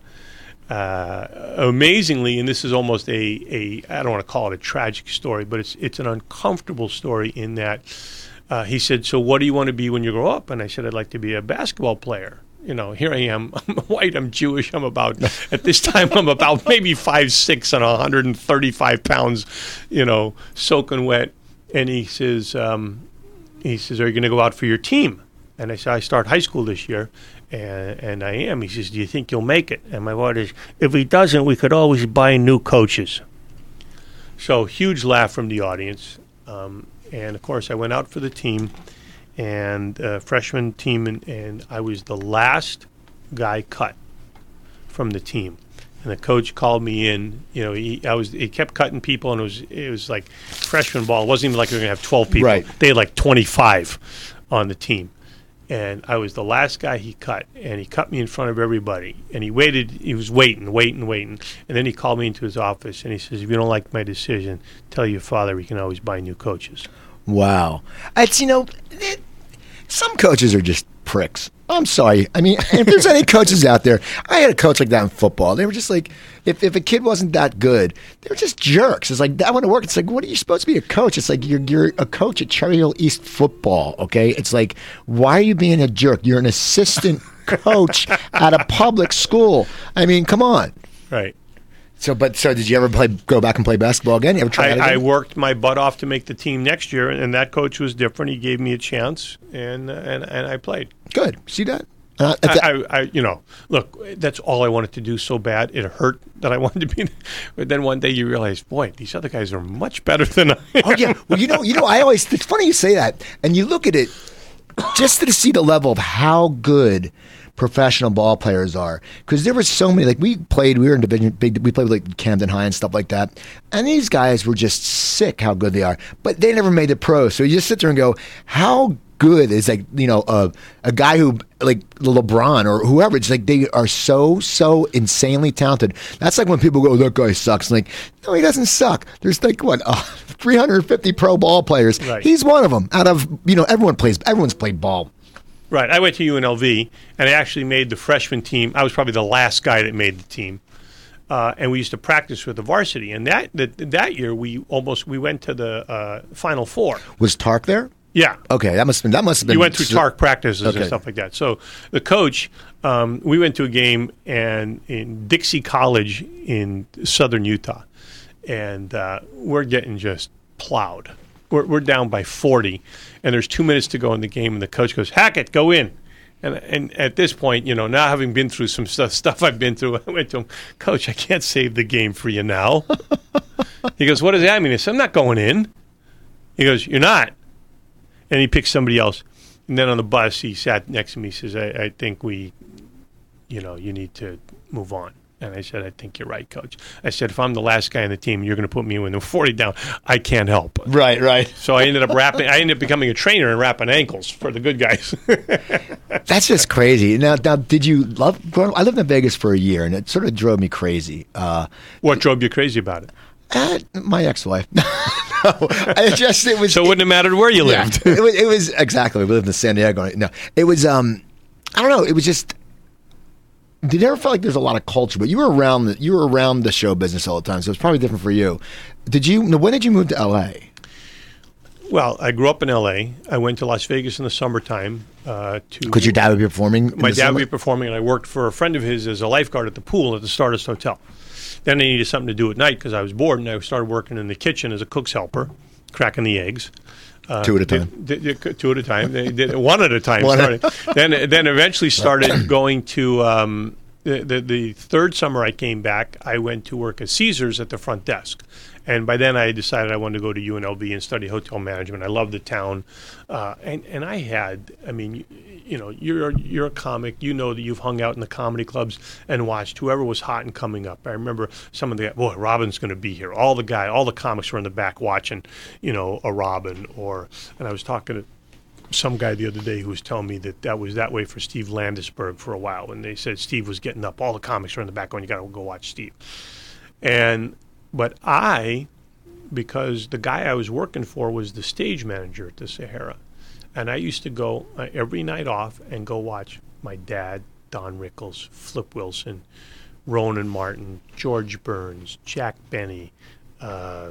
Uh, amazingly, and this is almost a, a, I don't want to call it a tragic story, but it's it's an uncomfortable story in that uh, he said, so what do you want to be when you grow up? And I said, I'd like to be a basketball player. You know, here I am, I'm white, I'm Jewish, I'm about, at this time, I'm about maybe five six and one hundred thirty-five pounds, you know, soaking wet. And he says, um, he says, are you going to go out for your team? And I said, I start high school this year. And, and I am. He says, do you think you'll make it? And my wife is, if he doesn't, we could always buy new coaches. So huge laugh from the audience. Um, and, of course, I went out for the team and uh, freshman team, and, and I was the last guy cut from the team. And the coach called me in. You know, he I was he kept cutting people, and it was it was like freshman ball. It wasn't even like they were going to have twelve people. Right. They had like twenty-five on the team. And I was the last guy he cut, and he cut me in front of everybody. And he waited, he was waiting, waiting, waiting. And then he called me into his office, and he says, if you don't like my decision, tell your father we can always buy new coaches. Wow. It's, you know, it, some coaches are just pricks. I'm sorry. I mean, if there's any coaches out there, I had a coach like that in football. They were just like, if, if a kid wasn't that good, they were just jerks. It's like, I want to work. It's like, what are you supposed to be a coach? It's like, you're you're a coach at Cherry Hill East football, okay? It's like, why are you being a jerk? You're an assistant coach at a public school. I mean, come on. Right. So, but so did you ever play? Go back and play basketball again? You ever try I, that again? I worked my butt off to make the team next year, and that coach was different. He gave me a chance, and and, and I played. Good. See that? Uh, I, I, I, you know, look, that's all I wanted to do so bad. It hurt that I wanted to be. But then one day you realize, boy, these other guys are much better than I am. Oh, yeah. Well, you know, you know, I always, it's funny you say that. And you look at it just to see the level of how good professional ball players are. Because there were so many, like we played, we were in division, big, we played with like Camden High and stuff like that. And these guys were just sick how good they are. But they never made the pros. So you just sit there and go, how good is like, you know, uh, a guy who like LeBron or whoever, it's like they are so so insanely talented. That's like when people go, that guy sucks. I'm like, no, he doesn't suck. There's like what uh, three hundred fifty pro ball players, right. He's one of them out of, you know, everyone plays everyone's played ball, right? I went to U N L V and I actually made the freshman team. I was probably the last guy that made the team, uh, and we used to practice with the varsity, and that that, that year we almost we went to the uh, Final Four. Was Tark there? Yeah. Okay, that must have been, that must have been. You went through Tark practices okay. and stuff like that. So the coach, um, we went to a game and in Dixie College in southern Utah, and uh, we're getting just plowed. We're, we're down by forty, and there's two minutes to go in the game, and the coach goes, Hackett, go in. And and at this point, you know, now having been through some stuff, stuff I've been through, I went to him, Coach, I can't save the game for you now. He goes, what does that mean? I said, I'm not going in. He goes, you're not. And he picked somebody else. And then on the bus, he sat next to me. He says, I, I think we, you know, you need to move on. And I said, I think you're right, Coach. I said, if I'm the last guy on the team, you're going to put me in the forty down. I can't help. Right, right. So I ended up wrapping. I ended up becoming a trainer and wrapping ankles for the good guys. That's just crazy. Now, now, did you love growing up? I lived in Vegas for a year, and it sort of drove me crazy. Uh, what drove you crazy about it? Uh, my ex-wife. No, I just, it was, so it wouldn't have mattered where you yeah, lived. it, was, it was exactly. We lived in San Diego. No, it was. Um, I don't know. It was just. They never felt like there's a lot of culture, but you were around. The, you were around the show business all the time, so it's probably different for you. Did you? When did you move to L A? Well, I grew up in L A. I went to Las Vegas in the summertime. Uh, to because your dad would be performing. My dad summer? would be performing, and I worked for a friend of his as a lifeguard at the pool at the Stardust Hotel. Then I needed something to do at night because I was bored, and I started working in the kitchen as a cook's helper, cracking the eggs. Uh, two at a time. Did, did, did, two at a time. They did, one at a time. Started. then then eventually started going to um, the, the, the third summer I came back, I went to work at Caesars at the front desk. And by then I decided I wanted to go to U N L V and study hotel management. I loved the town. Uh, and, and I had, I mean, you, you know, you're you're a comic. You know that you've hung out in the comedy clubs and watched whoever was hot and coming up. I remember some of the, boy, Robin's going to be here. All the guy, all the comics were in the back watching, you know, a Robin or, and I was talking to some guy the other day who was telling me that that was that way for Steve Landesberg for a while. And they said Steve was getting up. All the comics were in the back going, you got to go watch Steve. And... But I, because the guy I was working for was the stage manager at the Sahara, and I used to go uh, every night off and go watch my dad, Don Rickles, Flip Wilson, Ronan Martin, George Burns, Jack Benny, uh,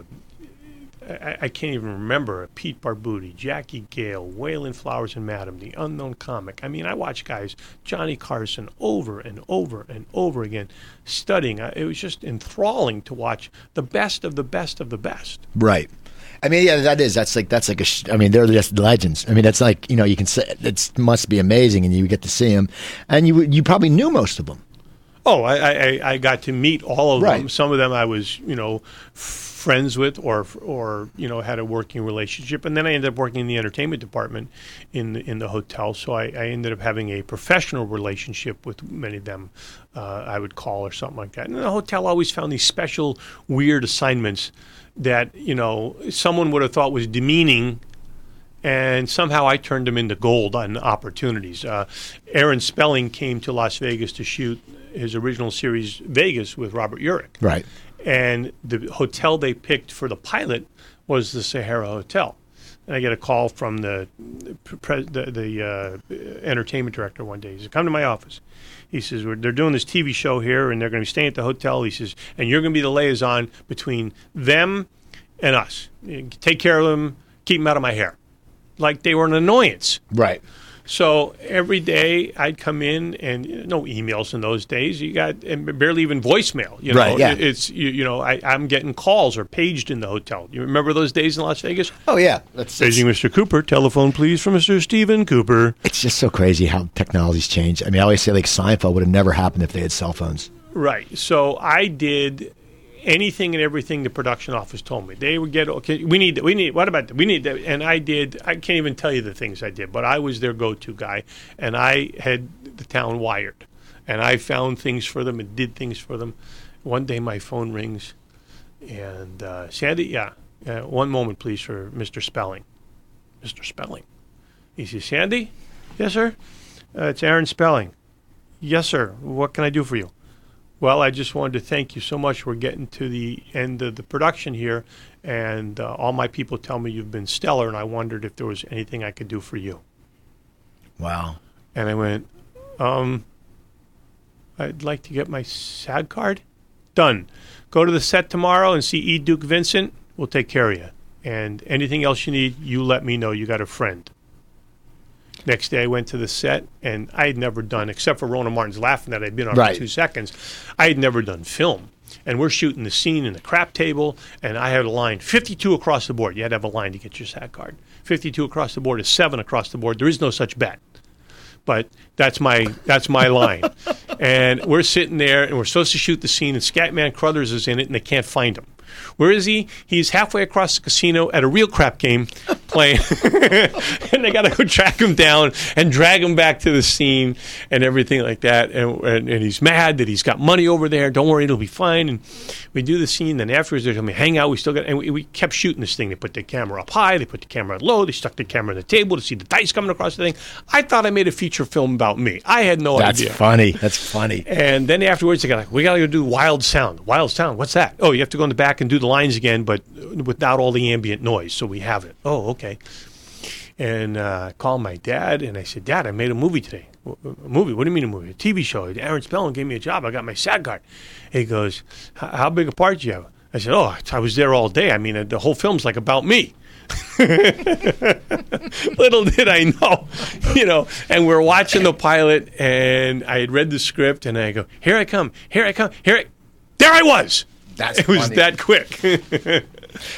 I, I can't even remember, Pete Barbuti, Jackie Gale, Waylon Flowers and Madam, the Unknown Comic. I mean, I watched guys, Johnny Carson, over and over and over again, studying. It was just enthralling to watch the best of the best of the best. Right. I mean, yeah, that is. That's like, that's like a, sh- I mean, they're just legends. I mean, that's like, you know, you can say, it must be amazing, and you get to see them. And you you probably knew most of them. Oh, I, I, I got to meet all of right. them. Some of them I was, you know, friends with or, or you know, had a working relationship. And then I ended up working in the entertainment department in the, in the hotel. So I, I ended up having a professional relationship with many of them, uh, I would call or something like that. And the hotel always found these special, weird assignments that, you know, someone would have thought was demeaning. And somehow I turned them into gold on opportunities. Uh, Aaron Spelling came to Las Vegas to shoot his original series, Vegas, with Robert Urich. Right. And the hotel they picked for the pilot was the Sahara Hotel. And I get a call from the pre- the, the uh, entertainment director one day. He says, come to my office. He says, We're, they're doing this T V show here, and they're going to be staying at the hotel. He says, and you're going to be the liaison between them and us. Take care of them. Keep them out of my hair. Like they were an annoyance. Right. So every day I'd come in, and you know, no emails in those days. You got and barely even voicemail. You know, right, yeah. It's you, you know I, I'm getting calls or paged in the hotel. You remember those days in Las Vegas? Oh yeah, that's paging Mister Cooper. Telephone, please, for Mister Stephen Cooper. It's just so crazy how technology's changed. I mean, I always say like Seinfeld would have never happened if they had cell phones. Right. So I did anything and everything the production office told me. They would get, okay, we need, we need, what about, we need that. And I did, I can't even tell you the things I did, but I was their go-to guy, and I had the town wired. And I found things for them and did things for them. One day my phone rings, and uh, Sandy, yeah, uh, one moment, please, for Mister Spelling. Mister Spelling. He says, Sandy? Yes, sir? Uh, it's Aaron Spelling. Yes, sir. What can I do for you? Well, I just wanted to thank you so much. We're getting to the end of the production here, and uh, all my people tell me you've been stellar, and I wondered if there was anything I could do for you. Wow. And I went, um, I'd like to get my SAG card. Done. Go to the set tomorrow and see E. Duke Vincent. We'll take care of you. And anything else you need, you let me know. You got a friend. Next day I went to the set, and I had never done, except for Rona Martin's Laughing that I'd been on right. for two seconds, I had never done film. And we're shooting the scene in the crap table, and I had a line, fifty-two across the board. You had to have a line to get your SAG card. fifty-two across the board is seven across the board. There is no such bet. But that's my that's my line. And we're sitting there, and we're supposed to shoot the scene, and Scatman Crothers is in it, and they can't find him. Where is he? He's halfway across the casino at a real crap game playing. And they got to go track him down and drag him back to the scene and everything like that. And, and, and he's mad that he's got money over there. Don't worry, it'll be fine. And we do the scene. Then afterwards, they're going to hang out. We still got, and we, we kept shooting this thing. They put the camera up high. They put the camera low. They stuck the camera on the table to see the dice coming across the thing. I thought I made a feature film about me. I had no That's idea. That's funny. That's funny. And then afterwards, they got like, we got to go do Wild Sound. Wild Sound, what's that? Oh, you have to go in the back and do the lines again, but without all the ambient noise, so we have it. Oh, okay. And uh, I called my dad, and I said, Dad, I made a movie today. A movie? What do you mean a movie? A T V show. Aaron Spelling gave me a job. I got my SAG card. He goes, how big a part do you have? I said, oh, I was there all day. I mean, the whole film's like about me. Little did I know, you know, and we're watching the pilot, and I had read the script, and I go, here I come, here I come, here I, there I was. That's it funny. Was that quick. But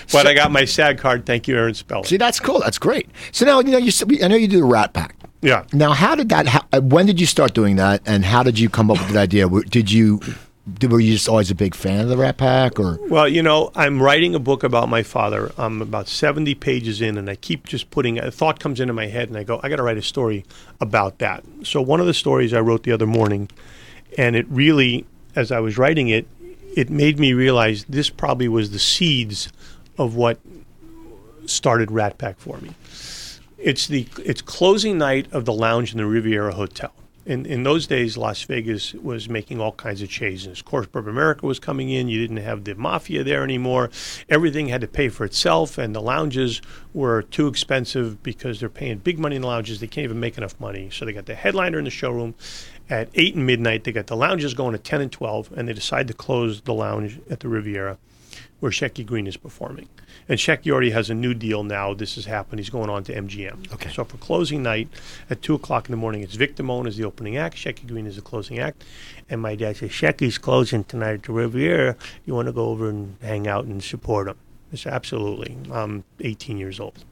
so, I got my SAG card. Thank you, Aaron Spelling. See, that's cool. That's great. So now, you know, you, I know you do the Rat Pack. Yeah. Now, how did that, how, when did you start doing that, and how did you come up with that idea? Did you, were you just always a big fan of the Rat Pack? Or? Well, you know, I'm writing a book about my father. I'm about seventy pages in, and I keep just putting, a thought comes into my head, and I go, I got to write a story about that. So one of the stories I wrote the other morning, and it really, as I was writing it, it made me realize this probably was the seeds of what started Rat Pack for me. It's the it's closing night of the lounge in the Riviera Hotel. In, in those days, Las Vegas was making all kinds of changes. Of course, corporate America was coming in. You didn't have the mafia there anymore. Everything had to pay for itself, and the lounges were too expensive because they're paying big money in the lounges. They can't even make enough money. So they got the headliner in the showroom. At eight and midnight, they got the lounges going at ten and twelve, and they decide to close the lounge at the Riviera where Shecky Green is performing. And Shecky already has a new deal now. This has happened. He's going on to M G M. Okay. So for closing night at two o'clock in the morning, it's Vic Damone is the opening act. Shecky Green is the closing act. And my dad says, Shecky's closing tonight at the Riviera. You want to go over and hang out and support him? I said, absolutely. I'm eighteen years old.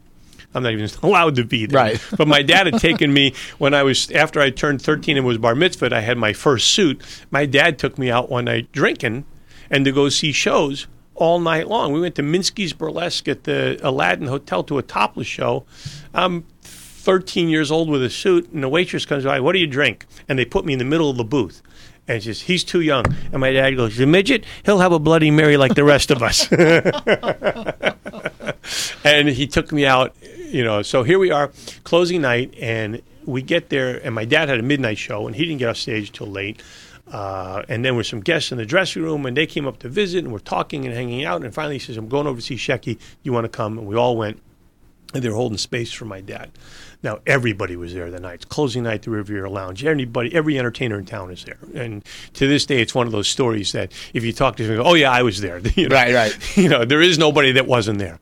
I'm not even allowed to be there. Right. But my dad had taken me when I was, after I turned thirteen and was bar mitzvahed, I had my first suit. My dad took me out one night drinking and to go see shows all night long. We went to Minsky's Burlesque at the Aladdin Hotel to a topless show. I'm thirteen years old with a suit, and the waitress comes by, what do you drink? And they put me in the middle of the booth. And she says, he's too young. And my dad goes, the midget, he'll have a Bloody Mary like the rest of us. And he took me out, you know. So here we are, closing night, and we get there. And my dad had a midnight show, and he didn't get off stage till late. Uh, and then there were some guests in the dressing room, and they came up to visit, and we're talking and hanging out. And finally he says, I'm going over to see Shecky. You want to come? And we all went. And they were holding space for my dad. Now, everybody was there that night. It's closing night at the Riviera Lounge. Everybody, every entertainer in town is there. And to this day, it's one of those stories that if you talk to them, oh, yeah, I was there. You know, right, right. You know, there is nobody that wasn't there.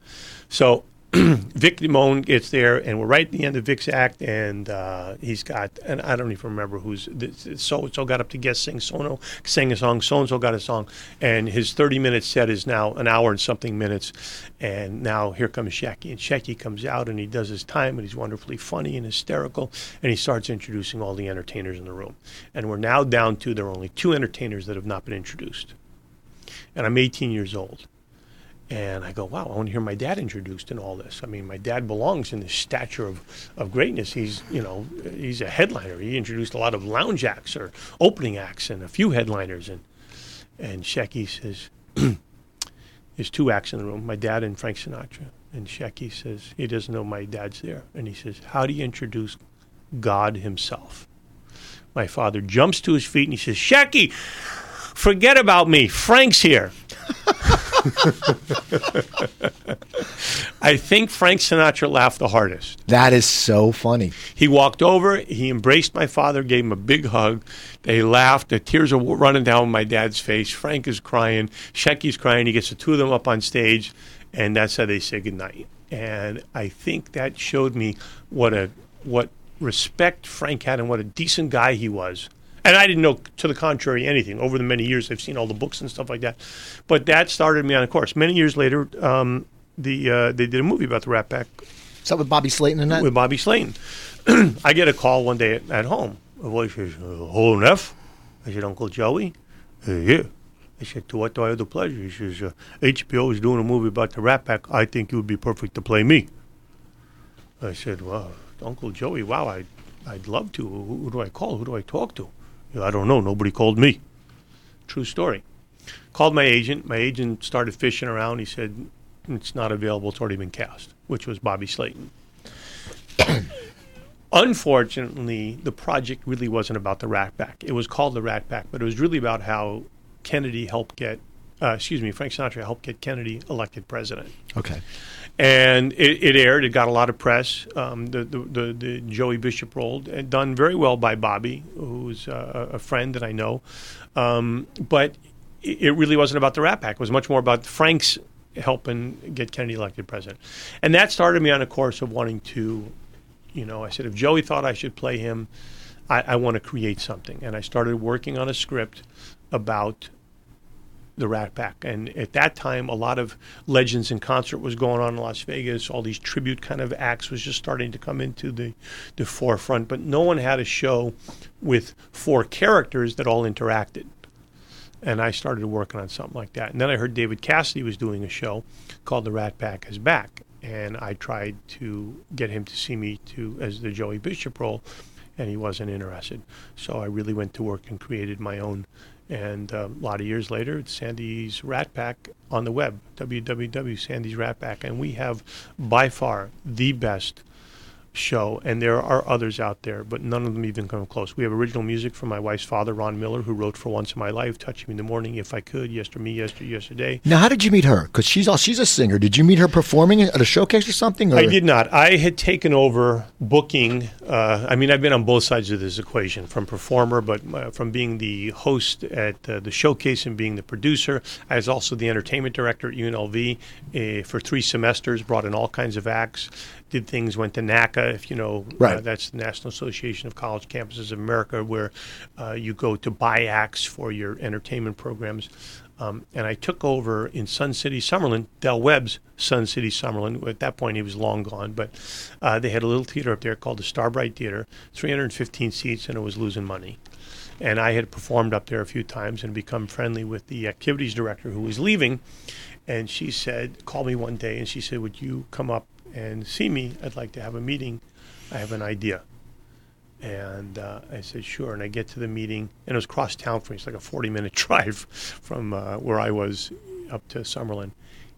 So Vic Damone gets there, and we're right at the end of Vic's act, and uh, he's got, and I don't even remember who's, so-and-so got up to guest sing, so-and-so sang a song, so-and-so got a song, and his thirty-minute set is now an hour and something minutes, and now here comes Shecky, and Shecky comes out, and he does his time, and he's wonderfully funny and hysterical, and he starts introducing all the entertainers in the room. And we're now down to, there are only two entertainers that have not been introduced. And I'm eighteen years old. And I go, wow, I want to hear my dad introduced in all this. I mean, my dad belongs in this stature of, of greatness. He's, you know, he's a headliner. He introduced a lot of lounge acts or opening acts and a few headliners. And and Shecky says, there's two acts in the room, my dad and Frank Sinatra. And Shecky says, he doesn't know my dad's there. And he says, how do you introduce God himself? My father jumps to his feet and he says, Shecky, forget about me. Frank's here. I think Frank Sinatra laughed the hardest. That is so funny. He walked over, he embraced my father, gave him a big hug. They laughed, the tears are running down my dad's face. Frank is crying, Shecky's crying. He gets the two of them up on stage, and that's how they say goodnight. And I think that showed me what a what respect Frank had and what a decent guy he was. And I didn't know, to the contrary, anything. Over the many years, I've seen all the books and stuff like that. But that started me on a course. Many years later, um, the uh, they did a movie about the Rat Pack. Is that with Bobby Slayton and that? With Bobby Slayton. I get a call one day at, at home. A voice says, hello, Neff. I said, Uncle Joey? Uh, yeah. I said, to what do I have the pleasure? He says, uh, H B O is doing a movie about the Rat Pack. I think you would be perfect to play me. I said, wow, Uncle Joey, wow, I'd, I'd love to. Who, who do I call? Who do I talk to? I don't know. Nobody called me. True story. Called my agent. My agent started fishing around. He said, it's not available. It's already been cast, which was Bobby Slayton. Unfortunately, the project really wasn't about the Rat Pack. It was called the Rat Pack, but it was really about how Kennedy helped get, uh, excuse me, Frank Sinatra helped get Kennedy elected president. Okay. And it, it aired. It got a lot of press. Um, the, the, the, the Joey Bishop role, done very well by Bobby, who's a, a friend that I know. Um, but it really wasn't about the Rat Pack. It was much more about Frank's helping get Kennedy elected president. And that started me on a course of wanting to, you know, I said, if Joey thought I should play him, I, I want to create something. And I started working on a script about the Rat Pack. And at that time, a lot of Legends in Concert was going on in Las Vegas. All these tribute kind of acts was just starting to come into the, the forefront. But no one had a show with four characters that all interacted. And I started working on something like that. And then I heard David Cassidy was doing a show called The Rat Pack Is Back. And I tried to get him to see me to as the Joey Bishop role, and he wasn't interested. So I really went to work and created my own. And uh, a lot of years later, it's Sandy's Rat Pack on the web, w w w dot sandys rat pack. And we have by far the best show. And there are others out there, but none of them even come close. We have original music from my wife's father, Ron Miller, who wrote for Once in My Life, Touch Me in the Morning, If I Could, Yester Me, Yester, Yesterday. Now, how did you meet her? Because she's, she's a singer. Did you meet her performing at a showcase or something? Or? I did not. I had taken over booking. Uh, I mean, I've been on both sides of this equation, from performer, but uh, from being the host at uh, the showcase and being the producer. I was also the entertainment director at U N L V uh, for three semesters, brought in all kinds of acts, did things, went to NACA, if you know, right. uh, that's the National Association of College Campuses of America, where uh, you go to buy acts for your entertainment programs. Um, and I took over in Sun City, Summerlin, Del Webb's Sun City, Summerlin. At that point, he was long gone, but uh, they had a little theater up there called the Starbright Theater, three hundred fifteen seats, and it was losing money. And I had performed up there a few times and become friendly with the activities director who was leaving. And she said, called me one day, and she said, would you come up and see me? I'd like to have a meeting. I have an idea. And uh, I said, sure. And I get to the meeting, and it was cross town for me. It's like a forty-minute drive from uh, where I was up to Summerlin.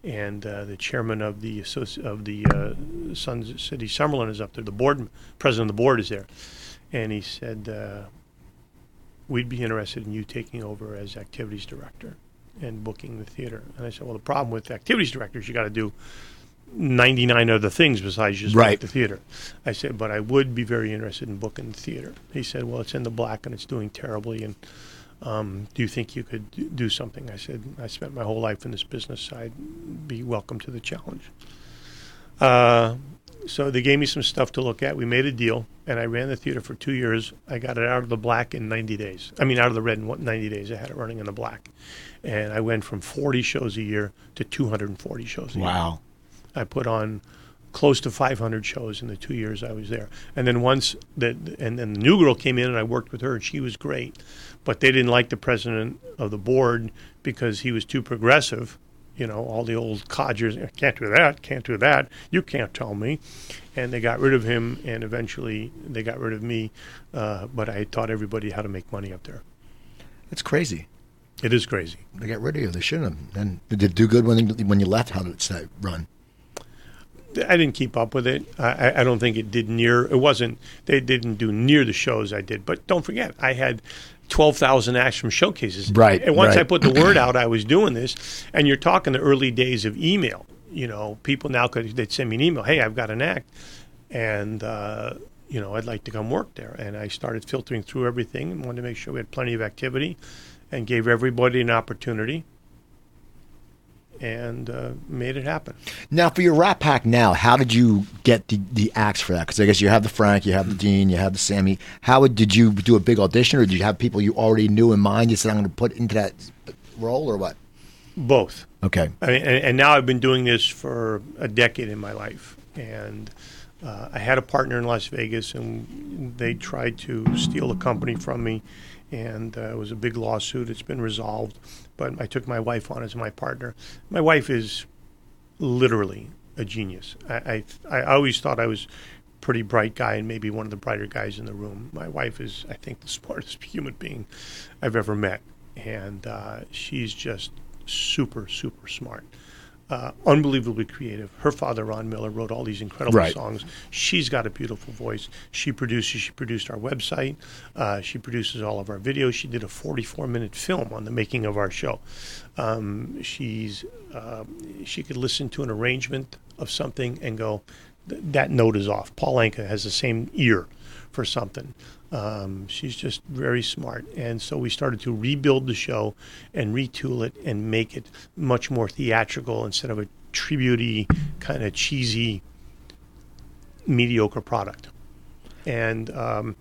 And uh, the chairman of the of the uh, Sun City Summerlin is up there. The board, president of the board is there. And he said, uh, we'd be interested in you taking over as activities director and booking the theater. And I said, well, the problem with activities directors, you got to do ninety-nine other things besides just right. the theater. I said, but I would be very interested in booking the theater. He said, well, it's in the black and it's doing terribly, and um, do you think you could do something? I said, I spent my whole life in this business. I'd be welcome to the challenge. Uh, so they gave me some stuff to look at. We made a deal, and I ran the theater for two years. I got it out of the black in ninety days. I mean, out of the red in ninety days. I had it running in the black. And I went from forty shows a year to two hundred forty shows a year. Wow. I put on close to five hundred shows in the two years I was there. And then once that, and then the new girl came in, and I worked with her, and she was great. But they didn't like the president of the board because he was too progressive. You know, all the old codgers, can't do that, can't do that, you can't tell me. And they got rid of him, and eventually they got rid of me. Uh, but I taught everybody how to make money up there. That's crazy. It is crazy. They got rid of you. They shouldn't have. And did it do good when when you left? How did it run? I didn't keep up with it. I, I don't think it did near. It wasn't. They didn't do near the shows I did. But don't forget, I had twelve thousand acts from showcases. Right. And once right. I put the word out, I was doing this. And you're talking the early days of email. You know, people now could they'd send me an email. Hey, I've got an act, and uh, you know, I'd like to come work there. And I started filtering through everything and wanted to make sure we had plenty of activity, and gave everybody an opportunity. And uh, made it happen. Now, for your Rat Pack now, how did you get the, the acts for that? Because I guess you have the Frank, you have the Dean, you have the Sammy. How would, did you do a big audition, or did you have people you already knew in mind you said, I'm going to put into that role, or what? Both. Okay. I mean, and, and now I've been doing this for a decade in my life. And uh, I had a partner in Las Vegas, and they tried to steal the company from me. And uh, it was a big lawsuit. It's been resolved. But I took my wife on as my partner. My wife is literally a genius. I, I, I always thought I was a pretty bright guy and maybe one of the brighter guys in the room. My wife is, I think, the smartest human being I've ever met. And uh, she's just super, super smart. Uh, unbelievably creative. Her father, Ron Miller, wrote all these incredible right. songs. She's got a beautiful voice. She produces. She produced our website. Uh, she produces all of our videos. She did a forty-four minute film on the making of our show. Um, she's uh, she could listen to an arrangement of something and go, that note is off. Paul Anka has the same ear for something. Um, she's just very smart. And so we started to rebuild the show and retool it and make it much more theatrical instead of a tribute-y, kind of cheesy, mediocre product. And um,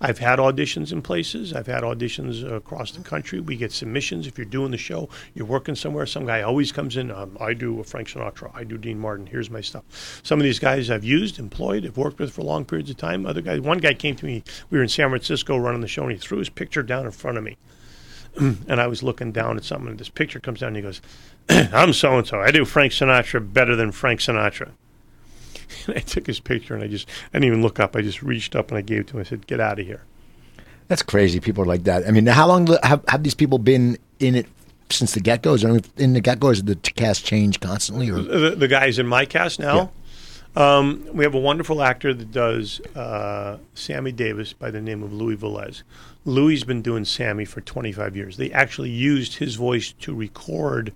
I've had auditions in places. I've had auditions across the country. We get submissions. If you're doing the show, you're working somewhere, some guy always comes in. Um, I do a Frank Sinatra. I do Dean Martin. Here's my stuff. Some of these guys I've used, employed, have worked with for long periods of time. Other guys, one guy came to me. We were in San Francisco running the show, and he threw his picture down in front of me. And I was looking down at something, and this picture comes down, and he goes, I'm so-and-so. I do Frank Sinatra better than Frank Sinatra. And I took his picture, and I just, I didn't even look up. I just reached up, and I gave it to him. I said, get out of here. That's crazy, people like that. I mean, how long have, have these people been in it since the get-go? Is there any, in the get-go, is the cast change constantly? Or? The, the guys in my cast now? Yeah. Um, we have a wonderful actor that does uh, Sammy Davis by the name of Louis Velez. Louis's been doing Sammy for twenty-five years. They actually used his voice to record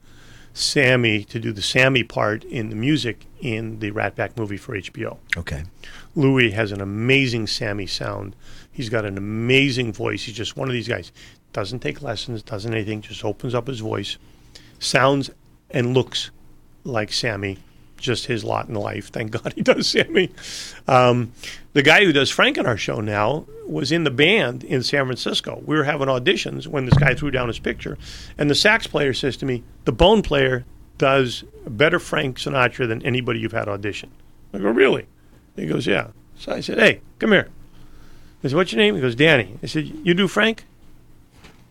Sammy, to do the Sammy part in the music in the Rat Pack movie for H B O. Okay. Louis has an amazing Sammy sound. He's got an amazing voice. He's just one of these guys. Doesn't take lessons, doesn't anything, just opens up his voice. Sounds and looks like Sammy, just his lot in life. Thank God he does Sammy. Um, the guy who does Frank on our show now was in the band in San Francisco. We were having auditions when this guy threw down his picture, and the sax player says to me, the bone player does better Frank Sinatra than anybody you've had audition. I go, really? He goes, yeah. So I said, hey, come here. I said, what's your name? He goes, Danny. I said, you do Frank?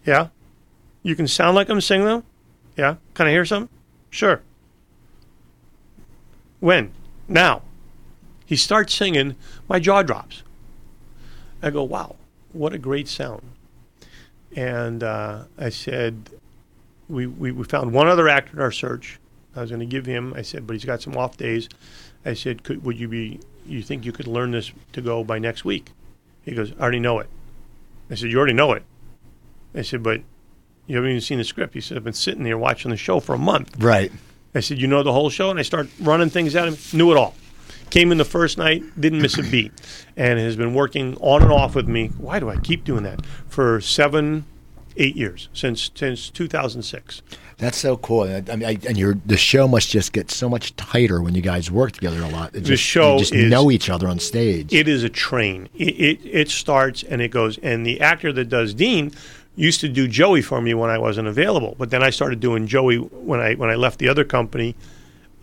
Yeah. You can sound like him, sing them? Yeah. Can I hear some? Sure. When? Now. He starts singing, my jaw drops. I go, wow, what a great sound. And uh, I said, we, we we found one other actor in our search. I was going to give him, I said, but he's got some off days. I said, could, would you be, you think you could learn this to go by next week? He goes, I already know it. I said, you already know it. I said, but you haven't even seen the script. He said, I've been sitting there watching the show for a month. Right. I said, you know the whole show? And I start running things at him, knew it all. Came in the first night, didn't miss a beat, and has been working on and off with me. Why do I keep doing that? For seven, eight years since since two thousand six. That's so cool. I mean, I, and your the show must just get so much tighter when you guys work together a lot. It the just, show you just is, know each other on stage. It is a train. It, it it starts and it goes. And the actor that does Dean used to do Joey for me when I wasn't available. But then I started doing Joey when I when I left the other company.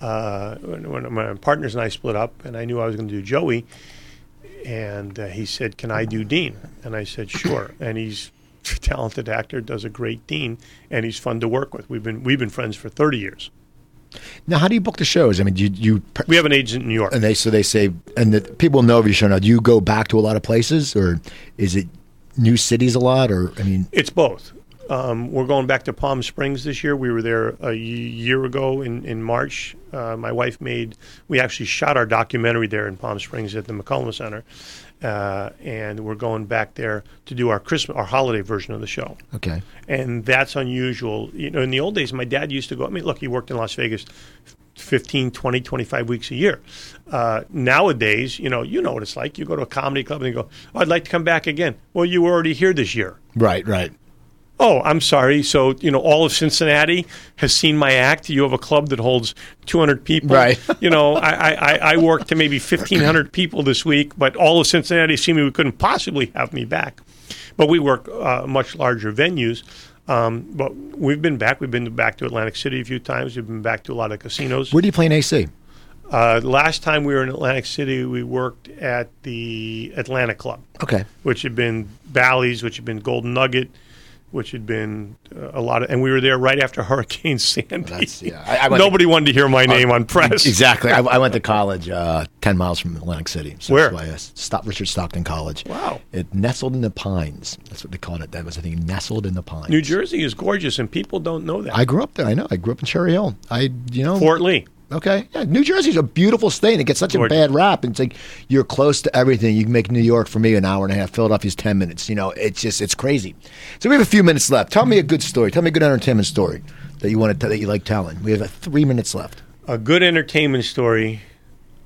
Uh, when, when my partners and I split up, and I knew I was going to do Joey. And uh, he said, "Can I do Dean?" And I said, "Sure." And he's a talented actor, does a great Dean, and he's fun to work with. We've been we've been friends for thirty years. Now, how do you book the shows? I mean, do you, do you we have an agent in New York, and they so they say, and the people know of your show now. Do you go back to a lot of places, or is it new cities a lot? Or I mean, it's both. Um, we're going back to Palm Springs this year. We were there a year ago in, in March. Uh, my wife made, we actually shot our documentary there in Palm Springs at the McCollum Center. Uh, and we're going back there to do our Christmas, our holiday version of the show. Okay. And that's unusual. You know, in the old days, my dad used to go, I mean, look, he worked in Las Vegas fifteen, twenty, twenty-five weeks a year. Uh, nowadays, you know, you know what it's like. You go to a comedy club and you go, oh, I'd like to come back again. Well, you were already here this year. Right, right. Oh, I'm sorry. So, you know, all of Cincinnati has seen my act. You have a club that holds two hundred people. Right. You know, I, I, I worked to maybe fifteen hundred people this week, but all of Cincinnati has seen me. We couldn't possibly have me back. But we work uh, much larger venues. Um, but we've been back. We've been back to Atlantic City a few times. We've been back to a lot of casinos. Where do you play in A C? Uh, last time we were in Atlantic City, we worked at the Atlanta Club. Okay. Which had been Bally's, which had been Golden Nugget, which had been uh, a lot of, and we were there right after Hurricane Sandy. Well, yeah. I, I Nobody to, wanted to hear my name uh, on press. Exactly. I, I went to college uh, ten miles from Atlantic City. So where? That's why I stopped Richard Stockton College. Wow. It nestled in the pines. That's what they called it. That was, I think, nestled in the pines. New Jersey is gorgeous, and people don't know that. I grew up there. I know. I grew up in Cherry Hill. I, you know, Fort Lee. Okay. Yeah, New Jersey's a beautiful state, and it gets such Lord. a bad rap. It's like you're close to everything. You can make New York for me an hour and a half. Philadelphia's ten minutes. You know, it's just it's crazy. So we have a few minutes left. Tell me a good story. Tell me a good entertainment story that you want to t- that you like telling. We have uh, three minutes left. A good entertainment story.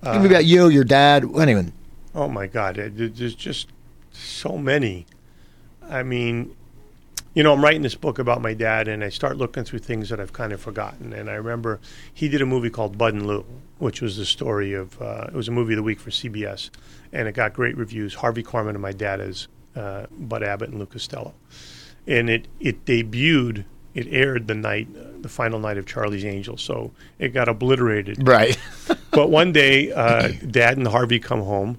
Uh, Think about you, your dad, anyone. Oh my God, there's just so many. I mean, you know, I'm writing this book about my dad, and I start looking through things that I've kind of forgotten. And I remember he did a movie called Bud and Lou, which was the story of, uh, it was a movie of the week for C B S, and it got great reviews. Harvey Korman and my dad is uh, Bud Abbott and Lou Costello. And it, it debuted, it aired the night, uh, the final night of Charlie's Angels, so it got obliterated. Right. But one day, uh, Dad and Harvey come home,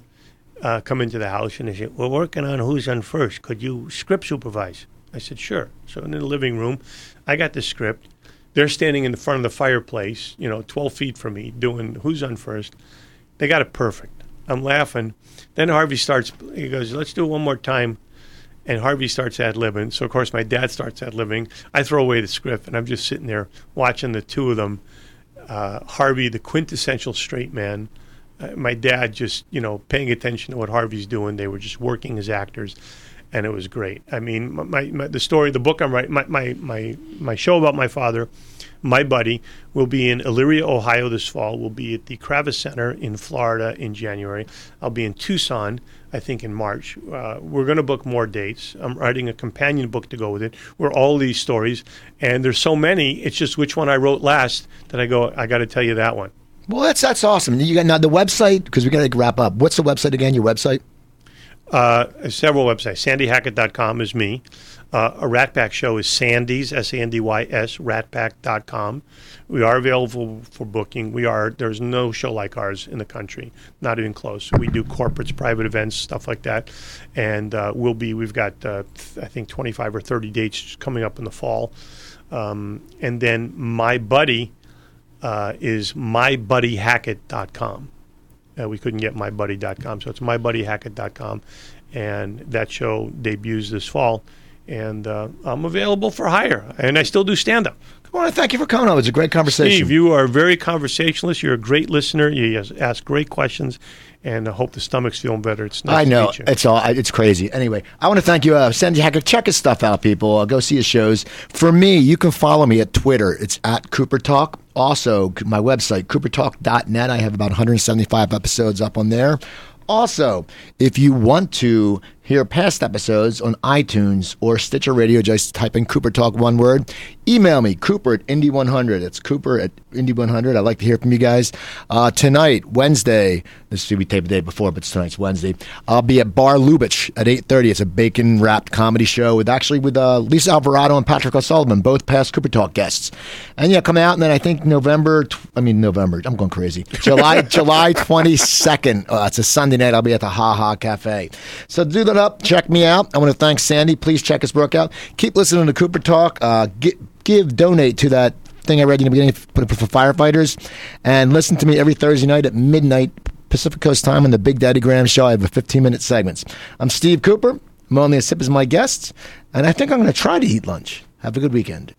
uh, come into the house, and they say, we're working on Who's on First. Could you script supervise? I said, sure. So in the living room, I got the script. They're standing in the front of the fireplace, you know, twelve feet from me, doing Who's on First. They got it perfect. I'm laughing. Then Harvey starts, he goes, let's do it one more time. And Harvey starts ad-libbing. So, of course, my dad starts ad-libbing. I throw away the script, and I'm just sitting there watching the two of them. Uh, Harvey, the quintessential straight man. Uh, my dad just, you know, paying attention to what Harvey's doing. They were just working as actors. And it was great. I mean, my, my, the story, the book I'm writing, my, my my my show about my father, my buddy, will be in Elyria, Ohio this fall. We'll be at the Kravis Center in Florida in January. I'll be in Tucson, I think, in March. Uh, we're going to book more dates. I'm writing a companion book to go with it. We're all these stories, and there's so many. It's just which one I wrote last that I go, I got to tell you that one. Well, that's that's awesome. You got now the website, because we got to wrap up. What's the website again? Your website. Uh, several websites. Sandy Hackett dot com is me. Uh, a Rat Pack show is Sandy's, S A N D Y S, rat pack dot com. We are available for booking. We are, there's no show like ours in the country, not even close. We do corporates, private events, stuff like that. And uh, we'll be, we've got, uh, th- I think, twenty-five or thirty dates coming up in the fall. Um, and then my buddy uh, is my buddy hackett dot com. Uh, we couldn't get my buddy dot com, so it's my buddy hackett dot com, and that show debuts this fall, and uh, I'm available for hire, and I still do stand-up. Come on, thank you for coming on. It was a great conversation. Steve, you are a very conversationalist. You're a great listener. You ask great questions, and I hope the stomach's feeling better. It's nice I know. To meet you. It's, all, it's crazy. Anyway, I want to thank you, uh, Sandy Hackett. Check his stuff out, people. Uh, go see his shows. For me, you can follow me at Twitter. It's at Cooper Talk. Also, my website, cooper talk dot net. I have about one hundred seventy-five episodes up on there. Also, if you want to Hear past episodes on iTunes or Stitcher Radio. Just type in Cooper Talk, one word. Email me, Cooper at Indy one hundred. It's Cooper at Indy one hundred. I'd like to hear from you guys. Uh, tonight, Wednesday, this should be taped the day before, but tonight's Wednesday, I'll be at Bar Lubitsch at eight thirty. It's a bacon-wrapped comedy show with actually with uh, Lisa Alvarado and Patrick O'Sullivan, both past Cooper Talk guests. And yeah, come out, and then I think November, tw- I mean November, I'm going crazy. July July twenty-second. Oh, it's a Sunday night. I'll be at the Ha Ha Cafe. So do the up, check me out. I want to thank Sandy. Please check his work out. Keep listening to Cooper Talk. Uh, gi- give, donate to that thing I read in the beginning for, for firefighters, and listen to me every Thursday night at midnight Pacific Coast time on the Big Daddy Graham Show. I have a fifteen minute segments. I'm Steve Cooper. Melanie Asip is my guest, and I think I'm going to try to eat lunch. Have a good weekend.